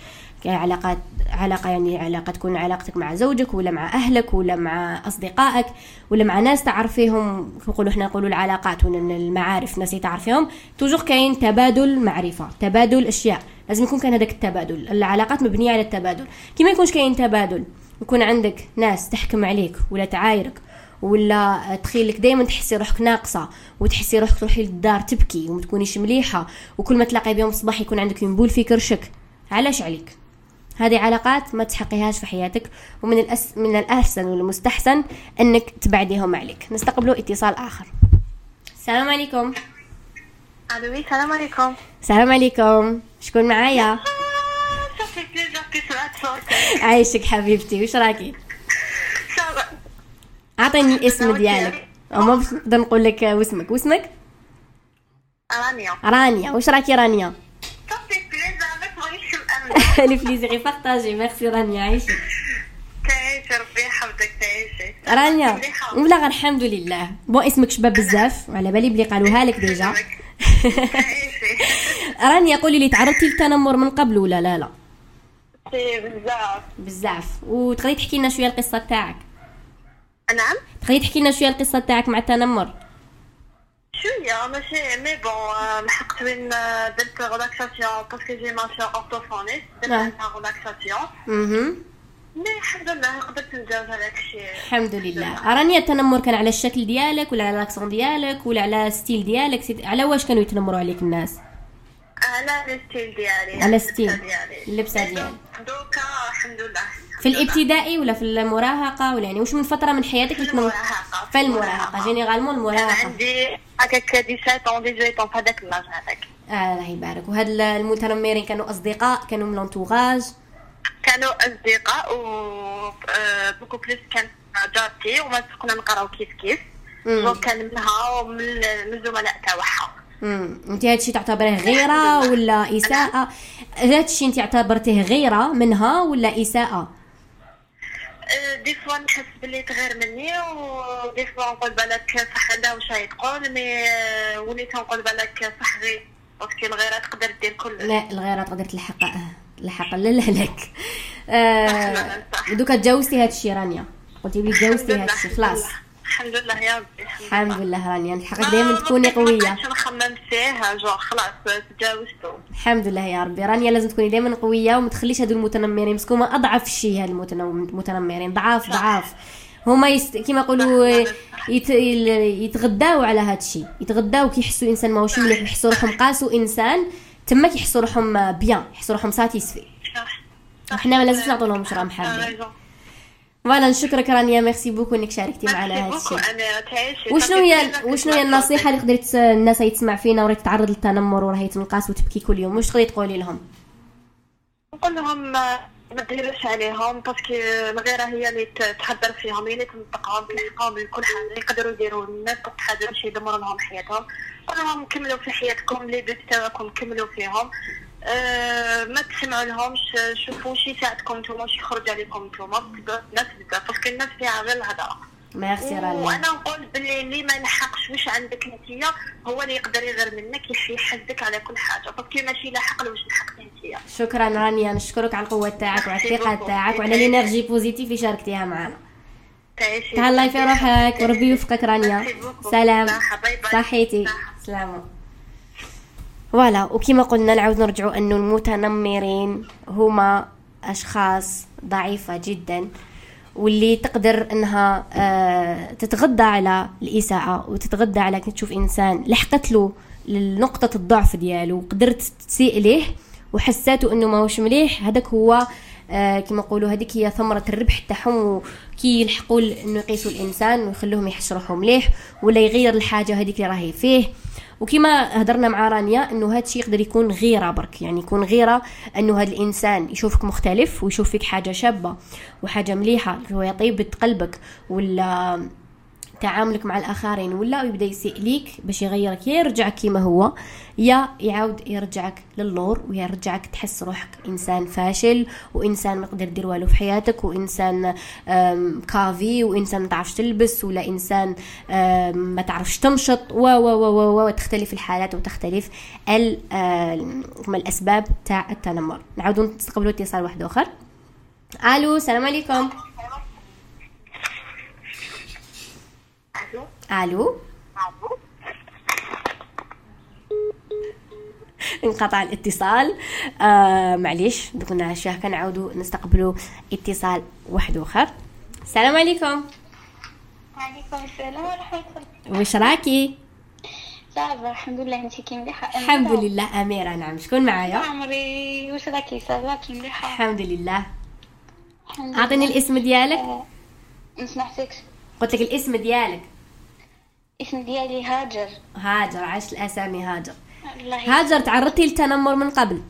علاقات علاقه يعني علاقه تكون علاقتك مع زوجك ولا مع اهلك ولا مع اصدقائك ولا مع ناس تعرفيهم، نقولوا احنا نقولوا العلاقات ولا المعارف، ناس تعرفيهم توجور كاين تبادل معرفه، تبادل اشياء، لازم يكون كان هذاك التبادل. العلاقات مبنيه على التبادل، كي ما يكونش كاين تبادل يكون عندك ناس تحكم عليك ولا تعايرك ولا تخيلك دائما تحسي روحك ناقصه وتحسي روحك تروحي للدار تبكي وما تكونيش مليحه، وكل ما تلاقي بهم الصباح يكون عندك ينبول في كرشك، علاش عليك؟ هذه علاقات ما تحقيهاش في حياتك، ومن الأس... من الأحسن والمستحسن أنك تبعديهم عليك. نستقبلوا اتصال آخر. السلام عليكم. ألو السلام عليكم. السلام عليكم، شكون معايا؟ صافي بليزير كي سمعت صوتك. عايشك حبيبتي، وش راكي؟ أعطيني الاسم ديالك، وما بقدر نقول لك واسمك. واسمك؟ رانيا. رانيا، وش راكي رانيا؟ الف لي زغي بارطاجي، ميرسي رانيا، عايشك. تعيشي ربي يحفظك، تعيشي رانيا. ولا الحمد لله. بو اسمك شباب بزاف، على بالي بلي قالوها لك ديجا. رانيا قولي لي، تعرضتي للتنمر من قبل ولا لا؟ لا بزاف بزاف. وتقدري تحكي لنا شويه القصه تاعك؟ نعم تقدري تحكي لنا شويه القصه تاعك مع التنمر؟ شويه ماشي مي بون، لحقت وين درت ريلاكساسيون باسكو جي ماشي اوتوفونيس، درت ريلاكساسيون اها مي الحمد لله قدرت نجاوب على داكشي الحمد لله. رانيا التنمر كان على الشكل ديالك ولا على لاكسون ديالك ولا على الستيل ديالك؟ على واش كانوا يتنمروا عليك الناس؟ على الستيل ديالي، على الستيل اللبسه ديالي. دوكا الحمد لله. في الابتدائي ولا في المراهقه ولا يعني وش من فتره من حياتك تتنمر؟ في المراهقه جينيرالمون المراهقه. عندي هكاك ديساطون ديجيطون في هذاك اللاج هذاك. الله يبارك. وهاد المتنمرين كانوا اصدقاء كانوا من لونتوراج؟ كانوا اصدقاء و بوكو بليس كانت جارتي وما كنا نقراو كيف كيف، وكان منها ومن الزملاء تاعها. امم انت هادشي تعتبريه غيره ولا اساءه؟ هادشي انت اعتبرتيه غيره منها ولا اساءه؟ دي فوا نحس بلي تغير مني، ودي فوا نقول بالك صح هذا واش يتقول، مي وليت نقول بالك صح غير باسكو الغيره تقدر دير كل. لا الغيره تقدر تلحق لحق لهلك. دوكا تجاوزتي هادشي رانيا؟ قلتي لي تجاوزتي هادشي خلاص الحمد لله يا ربي. الحمد لله رانيا، انت حقك دائما تكوني قويه. انا خممت فيها جو خلاص تجاوزته. الحمد لله يا ربي. رانيا لازم تكوني دائما قويه وما تخليش هذو المتنمرين مسكومه اضعف شيء. هالمتنمرين ضعاف ضعاف هما يست... كيما يقولوا يت... يتغداو على هذا الشيء، يتغداو كيحسوا انسان ماهوش مليح، يحسوا روحهم قاسوا انسان، تما كيحسوا روحهم بيان، يحسوا روحهم ساتيسفي. احنا ما لازمش نعطوا لهم شرام حابين. فوالا نشكرك رانيا، ميرسي بوكو انك شاركتي معنا هذا الشيء. وشنو هي وشنو هي النصيحه اللي قدرت الناس يتسمع فينا وراه تتعرض للتنمر وراه تنقاس وتبكي كل يوم، واش تقدري تقولي لهم؟ نقول لهم ما تديروش عليهم باسكو الغيره هي اللي تحضر فيهم، هي اللي تنطقهم بالحقهم بكل حاجه يقدروا يديروا. الناس ما تحاولوش يدمروا لهم حياتهم، قول لهم كملوا في حياتكم اللي بتاعكم كملوا فيهم، أه ما تسمعوا لهمش، شوفوا شي يساعدكم نتوما شي يخرج عليكم نتوما. الناس بزاف باسكو الناس فيها غير الهضره. ميرسي رانيا. وانا نقول باللي اللي ما لحقش واش عندك نتيا هو اللي يقدر يغير منك، يشي يحدك على كل حاجه باسكو ماشي لاحق له واش لحقتي نتيا. شكرا رانيا، نشكرك على القوه تاعك وعلى الثقه تاعك وعلى الانرجي بوزيتيف اللي شاركتيها معنا. تهلاي في روحك وربي يوفقك رانيا. سلام، صحيتي، سلام. فوالا، وكما قلنا نعاود نرجعوا انه المتنمرين هما اشخاص ضعيفه جدا واللي تقدر انها آه تتغدى على الاساءه وتتغدى على كي تشوف انسان لحقت له نقطه الضعف ديالو وقدرت تسيء ليه وحساته انه ماهوش مليح، هذاك هو آه كما نقولوا هذيك هي ثمره الربح تاعهم. كي يلحقوا انه يقيسوا الانسان ويخلوهم يحشروا مليح ولا يغير الحاجه هذيك اللي راهي فيه. وكما هدرنا مع رانيا انه هذا الشيء يقدر يكون غيره برك، يعني يكون غيره انه هذا الانسان يشوفك مختلف ويشوف فيك حاجه شابه وحاجه مليحه اللي هو يطيب قلبك ولا تعاملك مع الاخرين ولا يبدا يسيء ليك باش يغيرك، يرجعك كما هو يا يعاود يرجعك للور ويرجعك تحس روحك انسان فاشل وانسان ما يقدر يدير والو في حياتك وانسان كافي وانسان ما تعرفش تلبس ولا انسان ما تعرفش تمشط و و و و وتختلف الحالات وتختلف الاسباب تاع التنمر. نعاودوا نستقبلوا اتصال واحد اخر. الو، السلام عليكم. الو، انقطع الاتصال، آه معليش دوكنا شويه كنعاودوا نستقبلوا اتصال واحد اخر. السلام عليكم. وعليكم السلام ورحمه الله. واش راكي؟ صافا الحمد لله. انت كي مليحه؟ الحمد لله. اميره. نعم، شكون معايا؟ عمري. واش راكي؟ صافا كي مليحه الحمد لله. اعطيني الاسم ديالك. أه... ما سمعتكش، قلت لك الاسم ديالك. اسم ديالي هاجر. هاجر، عاش الاسامي هاجر. هاجر، تعرضتي للتنمر من قبل؟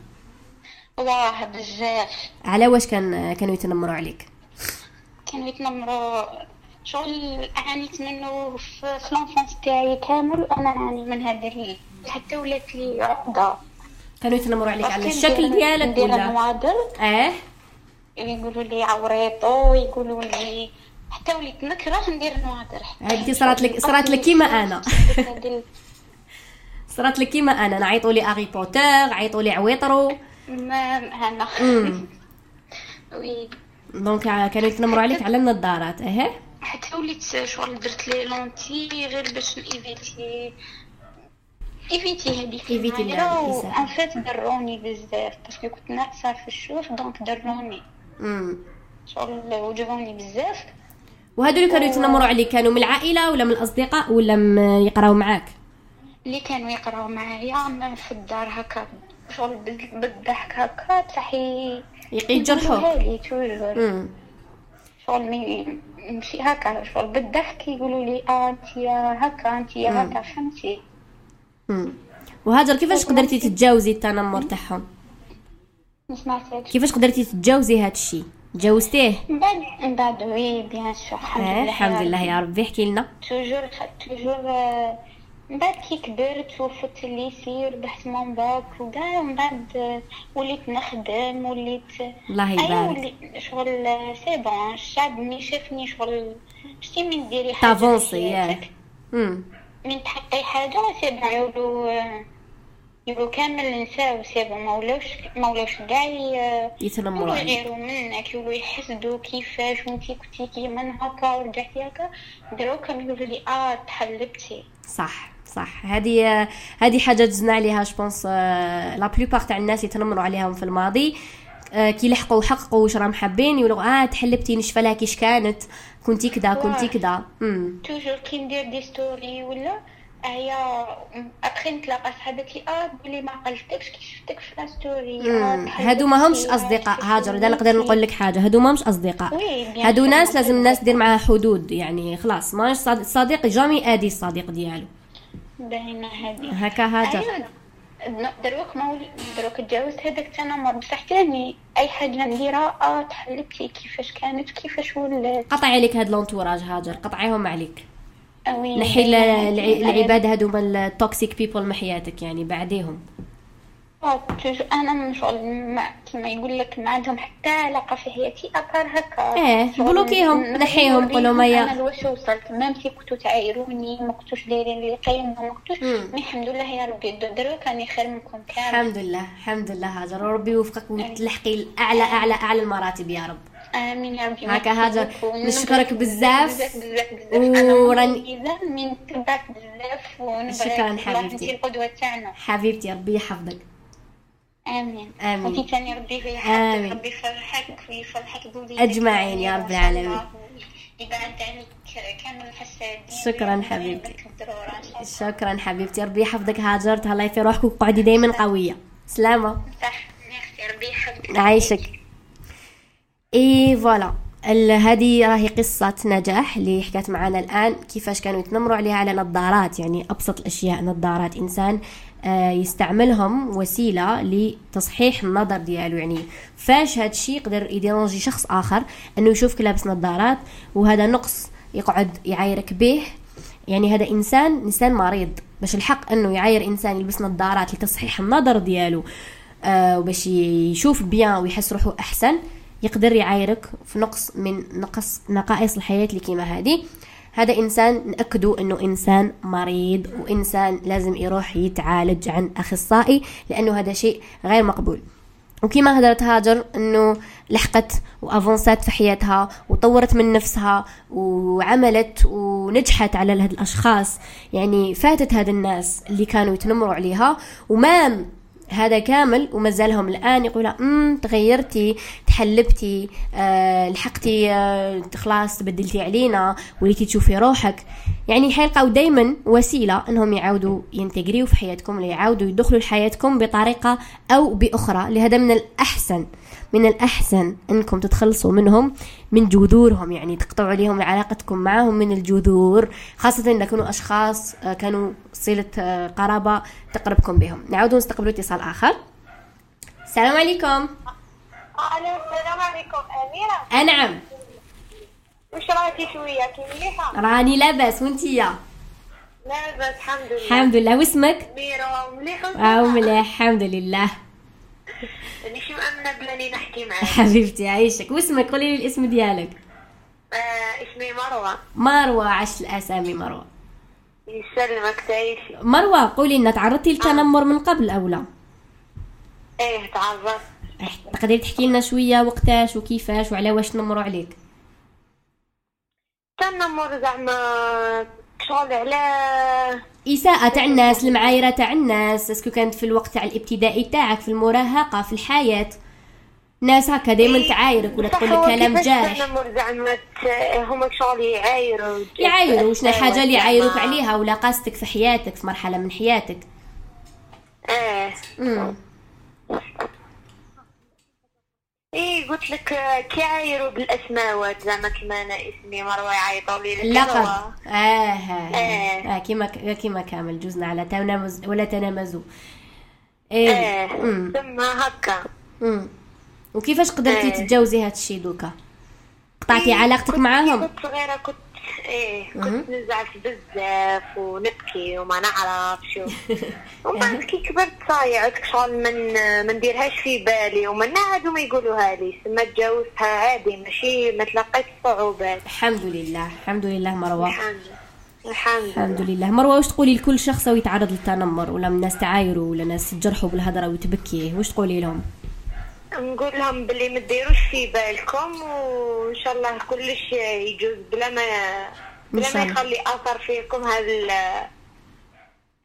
واه بزاف. على واش كان كانوا يتنمروا عليك؟ كانوا يتنمروا شغل عانيت منه في لونفونس تاعي كامل، انا نعاني من هذا حتى ولات لي عقده. كانوا يتنمروا عليك على الشكل ديالك ولا؟ اه يقولوا لي عوريطو ويقولوا لي حتى وليت نكره ندير نواضر. هادي صرات لك صرات لك كيما انا صرات لك كيما انا نعيطوا لي هاري بوتر، عيطوا لي عويطرو انا وي دونك كانوا يتنمروا عليك على النظارات. اه حتى وليت شغل درت لي لونتي غير باش ايفيتي ايفيتي هذيك ايفيتي لا ان فيت دروني بزاف باسكو كنت ناقصه في الشوف دونك دروني امم شغل وجهوني بزاف. وهادو اللي كانوا يتنمروا عليك كانوا من العائله ولا من الاصدقاء ولا يقراو معاك؟ اللي كانوا يقراو معايا من في الدار هكا شغل بالضحك هكا صحي يقيجرحوا امم شغل ماشي هكا شغل بالضحك يقولوا لي انت يا هكا انت يا هكا فهمتي. امم وهاجر كيفاش قدرتي تتجاوزي التنمر تاعهم؟ ما سمعتكش. كيفاش قدرتي تتجاوزي هذا الشيء؟ جاوزتيه؟ من بعد وي بيان سور الحمد لله يا ربي. احكي لنا. توجور توجور من بعد كي كبرت وفوت الليسي ربحت مون باك وكاع من بعد وليت نخدم وليت الله يبارك شغل سي بون. الشعب ملي شافني شغل شتي من نديري حاجه تافونسي ياك امم من تحقي حاجه سي بون يقولوا يقولوا كامل نساو سابوا مولوش مولوش كاع يتنمروا غيروا منك، يقولوا يحسدوا كيفاش وانتي كنتي كيما هكا ورجعتي هكا، دروك يقولوا لي اه تحلبتي. صح صح، هذه هذه حاجه دزنا عليها جوبونس لا بلوبار تاع الناس يتنمروا عليهم في الماضي، كي لحقوا حققوا واش راهم حابين يقولوا اه تحلبتي نشفلها كيش كانت كنتي كذا كنتي كذا. توجور كي ندير دي ستوري ولا هي ابخي نتلاقى صحابتي اه تقولي ما قلتكش كي شفتك في ستوري. هادو ماهمش اصدقاء هاجر، اذا نقدر نقول لك حاجه، هادو ماهمش اصدقاء، هادو ناس لازم الناس دير معها حدود، يعني خلاص ماش صديق جامي ادي الصديق ديالو باينه هادي هكا هاجر. دروك ما دروك تجاوزت هذاك التنمر، بصح ثاني اي حاجه نديرها اه تحلبتي كيفاش كانت كيفاش ولات. قطعي عليك هاد لونتوراج هاجر، قطعيهم عليك، نحي العباد هذوما التوكسيك بيبل من حياتك، يعني بعديهم. انا من شغل كما يقول لك ما عندهم حتى علاقه في حياتي اكثر هكا. ايه بلوكيهم نحيهم قولهم يا انا واش وصلت ما مشي كنتو تعايروني ما كنتوش دايرين لي قيم ما كنتوش، الحمد لله يا ربي دروك راني خير منكم كامل الحمد لله. الحمد لله هاجر، ربي يوفقك وتلحقي الاعلى اعلى اعلى المراتب يا رب. امين يا ربي. هكا هاجر نشكرك بزاف وراني اذا من تبعك بزاف ونبغي شكرا حبيبتي القدوه تاعنا حبيبتي ربي يحفظك. امين امين وانت ثاني ربي يحفظك ربي يفرحك ويفرحك بوليدك اجمعين يا رب العالمين، يبعد عنك كامل الحسادين. شكرا حبيبتي شكرا حبيبتي ربي يحفظك هاجر، تهلاي في روحك وقعدي دائما قويه سلامه. صح ميرسي ربي يحفظك عايشك. اي فوالا هذه راهي قصه نجاح اللي حكات معنا الان كيفاش كانوا يتنمروا عليها على نظارات، يعني ابسط الاشياء نظارات انسان يستعملهم وسيله لتصحيح النظر ديالو، يعني فاش هذا الشيء يقدر يديرونجي شخص اخر انه يشوفك لابس نظارات وهذا نقص يقعد يعايرك به، يعني هذا انسان انسان مريض، باش الحق انه يعاير انسان يلبس نظارات لتصحيح النظر ديالو آه وباش يشوف بيان ويحس روحه احسن، يقدر يعايرك في نقص من نقص نقائص الحياة اللي كيما هذه. هذا إنسان نأكدوا أنه إنسان مريض وإنسان لازم يروح يتعالج عن أخصائي لأنه هذا شيء غير مقبول. وكما هدرت هاجر أنه لحقت وأفونسات في حياتها وطورت من نفسها وعملت ونجحت على هاد الأشخاص، يعني فاتت هاد الناس اللي كانوا يتنمروا عليها ومام هذا كامل ومازالهم الآن يقولوا أمم تغيرتي تحلبتي أه لحقتي أه خلاص تبدلتي علينا وليتي تشوفي روحك، يعني حيلقاو دايما وسيلة أنهم يعاودوا ينتجريوا في حياتكم ليعاودوا يدخلوا لحياتكم بطريقة أو بأخرى. لهذا من الأحسن من الأحسن أنكم تتخلصوا منهم من جذورهم، يعني تقطعوا عليهم علاقتكم معهم من الجذور، خاصة إذا كانوا أشخاص كانوا صلة قرابة تقربكم بهم. نعود نستقبل اتصال آخر. السلام عليكم. السلام عليكم أميرة. نعم وش رايك شوية كميحة؟ راني لاباس وانتي يا لاباس الحمد لله الحمد لله. واسمك؟ ميرا مليحة. أو مليح الحمد لله. نيشي مأمنة بلاني نحكي معك حبيبتي عايشك. واسمك قولي لي الاسم ديالك. آه اسمي مروة. مروة عاش الأسامي مروة. يسلمك تعيشي. مروة قولي لنا تعرضتي للتنمر آه. من قبل أو لا؟ ايه تعرضت. تقدري تحكي لنا شوية وقتاش وكيفاش وعلى واش تنمروا عليك؟ تنمر زعما شغل على إساءة تاع الناس المعايرة تاع الناس، اسكو كانت في الوقت تاع الابتدائي تاعك في المراهقة في الحياة ناس هكا دائما تعايرك ولا تقول لك كلام جارح. تنمر زعما هما شغل يعايروا يعايروا شنو حاجة اللي يعايروك عليها ولا قاستك في حياتك في مرحلة من حياتك. اه امم ايه قلت لك كيعايروا بالاسماوات زعما كما انا اسمي مروه يعيطوا لي لقب اه اه كيما كيما كامل جوزنا على تنامز ولا تنامزوا ايه اه ثم هكا. امم وكيفاش قدرتي آه. تتجاوزي هذا الشيء دوكا؟ قطعتي إيه علاقتك معاهم؟ كنت صغيره كنت ايه كنت نزعف بزاف ونبكي وما نعرفش ومن كي كبرت صايعت شغل من ما نديرهاش في بالي ومن عادوا ما يقولوها لي ثم تجاوزتها عادي ماشي ما تلقيت صعوبات الحمد لله الحمد لله مروه. الحمد لله. الحمد لله. مروة واش تقولي لكل شخص يتعرض للتنمر ولا من ناس تعايروا ولا ناس تجرحوا بالهضره وتبكي، واش تقولي لهم؟ نقول لهم بلي ما ديروش في بالكم وان شاء الله كلش يجوز بلا ما بلا ما يخلي اثر فيكم هذا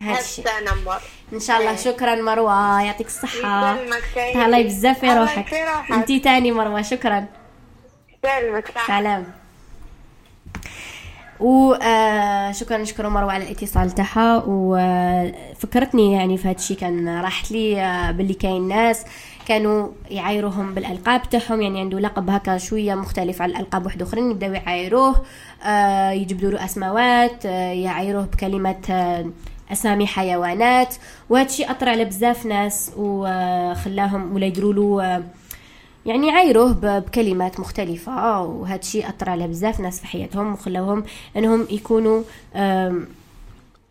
التنمر ان شاء الله. شكرا مروة، يعطيك الصحه، تهلاي بزاف في روحك. انتي تاني مروة شكرا. سلامك. سلام. و شكرا نشكر مروة على الاتصال تاعها، وفكرتني يعني في هادشي كان راحت لي باللي كاين ناس كانوا يعايروهم بالالقاب تاعهم، يعني عنده لقب هكا شويه مختلف على الالقاب واحد اخرين يبداو يعايروه، يجبدوا له اسماوات، يعايروه بكلمات اسامي حيوانات، وهادشي اثر على بزاف ناس وخلاهم ولا يديروا له يعني عايروه بكلمات مختلفة، وهذا الشيء أثر على بزاف ناس في حياتهم وخلاهم أنهم يكونوا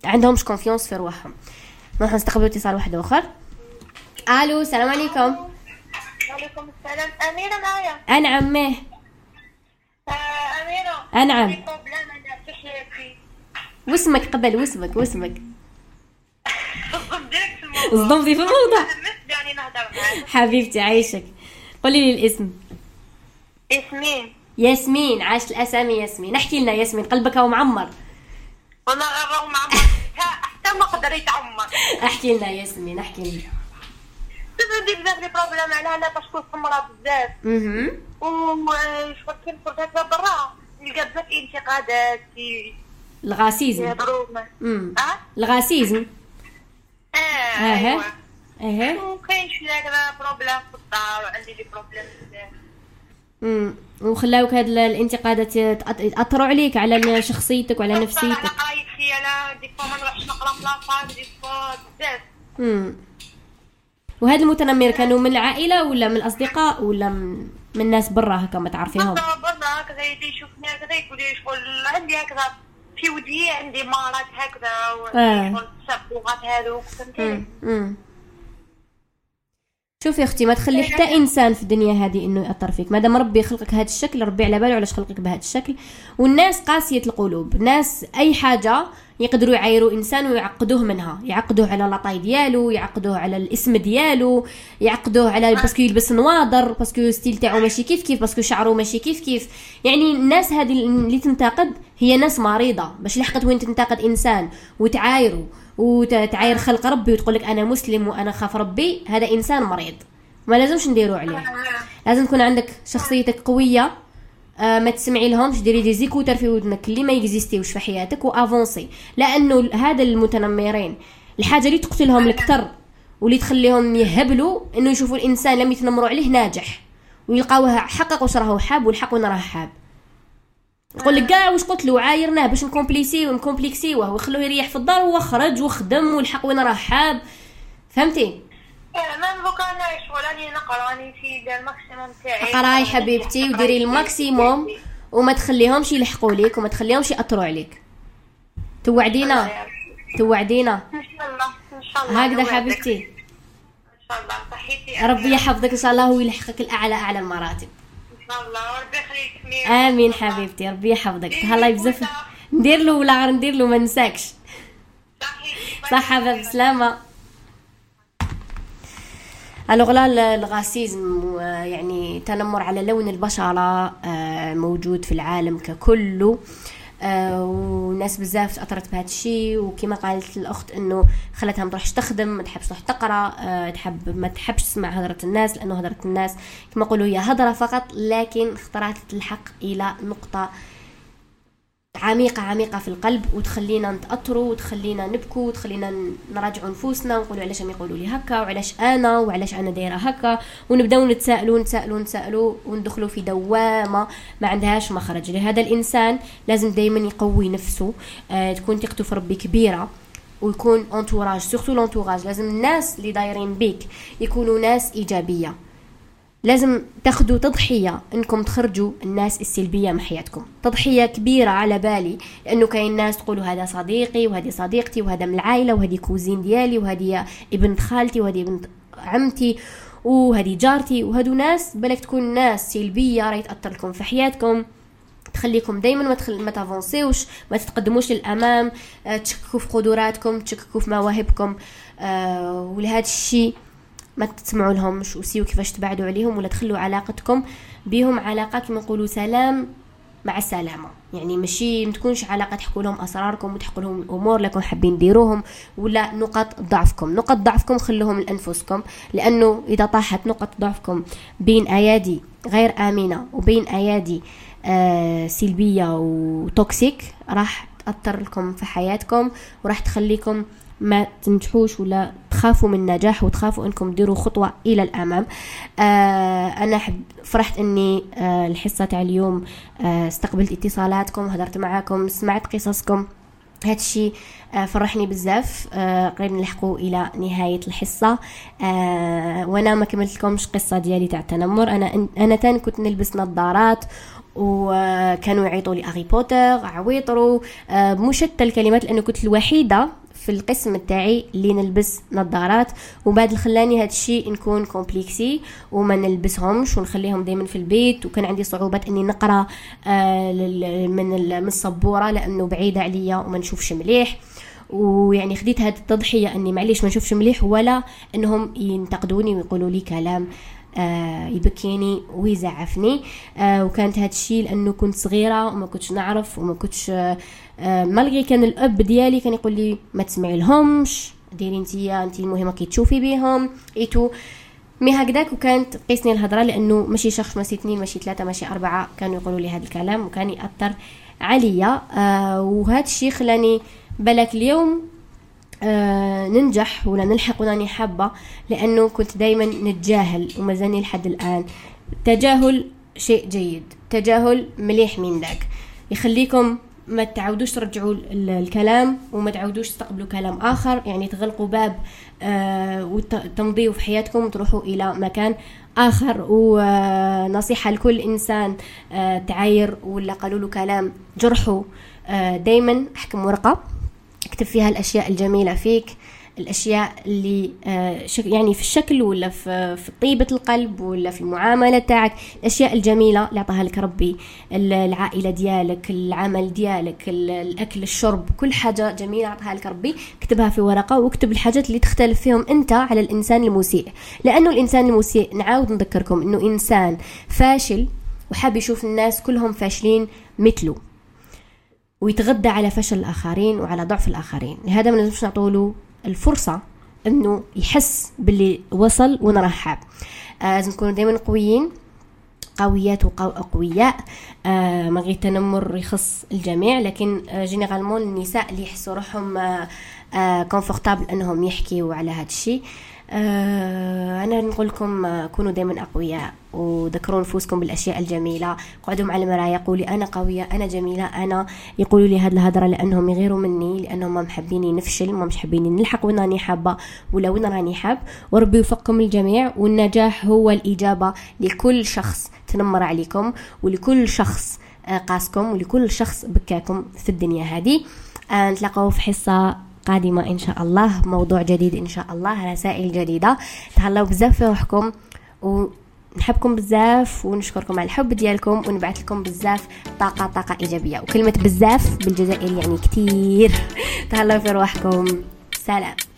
عندهم مش كونفيونس في رواحهم. نروح نستقبل اتصال واحد آخر. ألو السلام عليكم. وعليكم السلام. أميرة معايا؟ أنا عماه. أميرة. أنا عم. واسمك قبل واسمك واسمك. صدمتي في الموضوع. حبيبتي عايشك. قولي لي الاسم. ياسمين. ياسمين، عاش الاسامي ياسمين. نحكي لنا ياسمين، قلبك هو معمر. انا غير معمر حتى ما قدر يتعمر. احكي لنا ياسمين، احكي لنا. تبدي بزاف لي بروبليم عليها لا تشكون سمرا بزاف. اها. وشفت كي فرجت لها برا، لقات بزاف انتقادات في الغاسيزم. يهضروا اه؟ الغاسيزم. اه. اها. أيوة. اها كاين شي دابا بروبليم في الدار وعندي لي بروبليم بزاف امم وخلاوك هاد الانتقادات ياثروا عليك على شخصيتك وعلى نفسيتك. انا قرايت فيا انا ديك فما نروحش نقرا في لافاج ديك فوت بزاف امم وهاد المتنمر كانوا من العائله ولا من الاصدقاء ولا من, من ناس برا هكا ما تعرفيهم؟ برا هكا يجي يشوفني هكا يقول لي شغل عندي هكذا في ودي عندي مرات هكذا وشغل التصرفات هادو فهمتي. امم شوفي اختي ما تخلي حتى انسان في الدنيا هذه انه ياثر فيك، مادام ربي خلقك هذا الشكل ربي على باله علاش خلقك بهذا الشكل. والناس قاسيه القلوب، الناس اي حاجه يقدروا يعايروا انسان ويعقدوه منها، يعقدوه على لاطاي ديالو، يعقدوه على الاسم ديالو، يعقدوه على باسكو يلبس نواضر، باسكو ستيل تاعو ماشي كيف كيف، باسكو شعره ماشي كيف كيف. يعني الناس هذه اللي تنتقد هي ناس مريضه، باش لحقت وين تنتقد انسان وتعايره وتعاير خلق ربي وتقول لك انا مسلم وانا خاف ربي، هذا انسان مريض ما لازمش نديروا عليه. لازم تكون عندك شخصيتك قويه، آه ما تسمعي لهمش، ديري دي زيكوتر في ودنك اللي ما يكزيستيوش في حياتك وافونسي، لانه هذا المتنمرين الحاجه اللي تقتلهم الكثر واللي تخليهم يهبلوا انه يشوفوا الانسان لم يتنمروا عليه ناجح ويلقاوه حقق واش راهو حاب والحق وانا راه حاب. يقول لك كاع واش قلت له عايرناه باش نكومبليسي ونكومبليكسيوه وخلوه يريح في الدار وخرج وخدم والحق وين راه حاب فهمتي. انا ما بقاناش ولاني نقراني في دار الماكسيموم تاعي. قراي حبيبتي وديري الماكسيموم وما تخليهمش يلحقوا ليك وما تخليهمش ياثروا عليك. توعدينا توعدينا ان شاء الله. ان شاء الله هكذا حبيبتي ان شاء الله. صحيتي ربي يحفظك ان شاء الله ويلحقك الاعلى اعلى المراتب الله ربي يخليك. امين حبيبتي ربي يحفظك. هلا بزاف ندير له ولا غير ندير له ما نساكش. صحه بالسلامه. الو غلال الغاسيزم يعني تنمر على لون البشره موجود في العالم ككله، وناس بزاف تاثرت بهذا الشيء، وكما قالت الاخت انه خلتها ما تروحش تخدم، ما تحبش تروح تقرا، تحب ما تحبش تسمع هضره الناس، لانه هضره الناس كما يقولوا هي هضره فقط، لكن اخترعت تلحق الى نقطه عميقه عميقه في القلب وتخلينا نتاثروا وتخلينا نبكوا وتخلينا نراجعوا نفوسنا ونقولوا علاش هم يقولوا لي هكا وعلاش انا وعلاش انا دايره هكا، ونبداو نتسائلوا نتسائلوا نتسائلوا وندخلوا في دوامه ما عندهاش مخرج. لهذا الانسان لازم دائما يقوي نفسه، آه، تكون ثقته في ربي كبيره، ويكون انتوراج سورتو لانتوراج، لازم الناس اللي دايرين بيك يكونوا ناس ايجابيه، لازم تاخذوا تضحيه انكم تخرجوا الناس السلبيه من حياتكم. تضحيه كبيره على بالي، لانه كاين ناس تقولوا هذا صديقي وهذه صديقتي وهذا من العائله وهذه كوزين ديالي وهذه ابنت خالتي وهذه ابنت عمتي وهذه جارتي، وهذو ناس بالك تكون ناس سلبيه راهي تاثر لكم في حياتكم تخليكم دائما ما تخل... ما تافونسيوش، ما تتقدموش للامام، تشككوا في قدراتكم، تشككوا في مواهبكم، أه... ولهذا الشيء ما تسمعوا لهمش وسيو كيفاش تبعدوا عليهم ولا تخلوا علاقتكم بهم علاقه كما نقولوا سلام مع السلامه، يعني ماشي ما تكونش علاقه تحكوا لهم اسراركم وتحكوا لهم الامور لكم حابين ديروهم ولا نقاط ضعفكم. نقاط ضعفكم خلوهم لانفسكم، لانه اذا طاحت نقاط ضعفكم بين ايادي غير امنه وبين ايادي آه سلبيه وتوكسيك راح تاثر لكم في حياتكم وراح تخليكم ما تنجحوش ولا تخافوا من النجاح وتخافوا انكم ديروا خطوه الى الامام. آه انا فرحت اني آه الحصه تاع اليوم آه استقبلت اتصالاتكم، هدرت معاكم، سمعت قصصكم، هذا الشيء آه فرحني بزاف. آه قريب نلحقوا الى نهايه الحصه، آه وانا ما كملت لكمش قصه ديالي تاع التنمر. انا انا تاني كنت نلبس نظارات وكانوا يعيطوا لي هاري بوتر، عويطرو، آه مشتل الكلمات، لانه كنت الوحيده في القسم التاعي اللي نلبس نظارات، وبعد خلاني هذا الشيء نكون كومبلكسي وما نلبسهمش ونخليهم دائما في البيت. وكان عندي صعوبات اني نقرا من السبوره لانه بعيده عليا وما نشوفش مليح، ويعني خديت هذه التضحيه اني معليش ما نشوفش مليح ولا انهم ينتقدوني ويقولوا لي كلام يبكيني ويزعفني. وكانت هذا الشيء لانه كنت صغيره وما كنتش نعرف وما كنتش، ملغي كان الاب ديالي كان يقول لي ما تسمعي لهمش، ديري انتيا انتي المهمه كي تشوفي بهم ايتو مي هكذاك، وكانت قيسني الهضره لانه ماشي شخص ماشي اثنين ماشي ثلاثه ماشي اربعه كانوا يقولوا لي هذا الكلام وكان ياثر عليا. وهذا الشيء خلاني بالك اليوم آه ننجح ولا نلحق وناني حابة، لأنه كنت دايما نتجاهل ومازاني لحد الآن. تجاهل شيء جيد، تجاهل مليح من ذاك، يخليكم ما تعودوش ترجعوا الكلام وما تعودوش تستقبلوا كلام آخر، يعني تغلقوا باب آه وتمضيوا في حياتكم وتروحوا إلى مكان آخر. ونصيحة لكل إنسان آه تعاير ولا قالوا له كلام جرحه، آه دايما احكم ورقة اكتب فيها الأشياء الجميلة فيك، الأشياء اللي يعني في الشكل ولا في طيبة القلب ولا في المعاملة تاعك، الأشياء الجميلة اللي عطاها لك ربي، العائلة ديالك، العمل ديالك، الأكل، الشرب، كل حاجة جميلة عطاها لك ربي اكتبها في ورقة، واكتب الحاجات اللي تختلف فيهم أنت على الإنسان المسيء. لأنه الإنسان المسيء نعاود نذكركم أنه إنسان فاشل وحاب يشوف الناس كلهم فاشلين مثله ويتغدى على فشل الآخرين وعلى ضعف الآخرين. لهذا ما لازمش نعطوله الفرصة أنه يحس باللي وصل ونرحب. لازم آه نكونوا دائما قويين، قويات وقوياء. آه ما غير التنمر يخص الجميع، لكن آه جينيرالمون النساء اللي يحسوا روحهم آه آه كونفورتابل أنهم يحكيوا على هذا الشيء. آه أنا نقول لكم آه كونوا دائما أقوياء وذكروا نفوسكم بالأشياء الجميلة، قعدوا مع المرايا يقولوا أنا قوية، أنا جميلة، أنا يقولوا لي هاد الهضرة لأنهم يغيروا مني، لأنهم ما محبيني نفشل، ما مش حابيني نلحق وين راني حابة ولا وين راني حاب. وربي يوفقكم الجميع، والنجاح هو الإجابة لكل شخص تنمر عليكم ولكل شخص آه قاسكم ولكل شخص بكاكم في الدنيا هذه. آه نتلاقوا في حصة قادمة إن شاء الله، موضوع جديد إن شاء الله، رسائل جديدة. تهلاو بزاف في روحكم، ونحبكم بزاف ونشكركم على الحب ديالكم، ونبعث لكم بزاف طاقة طاقة إيجابية. وكلمة بزاف بالجزائري يعني كتير. تهلاو في روحكم، سلام.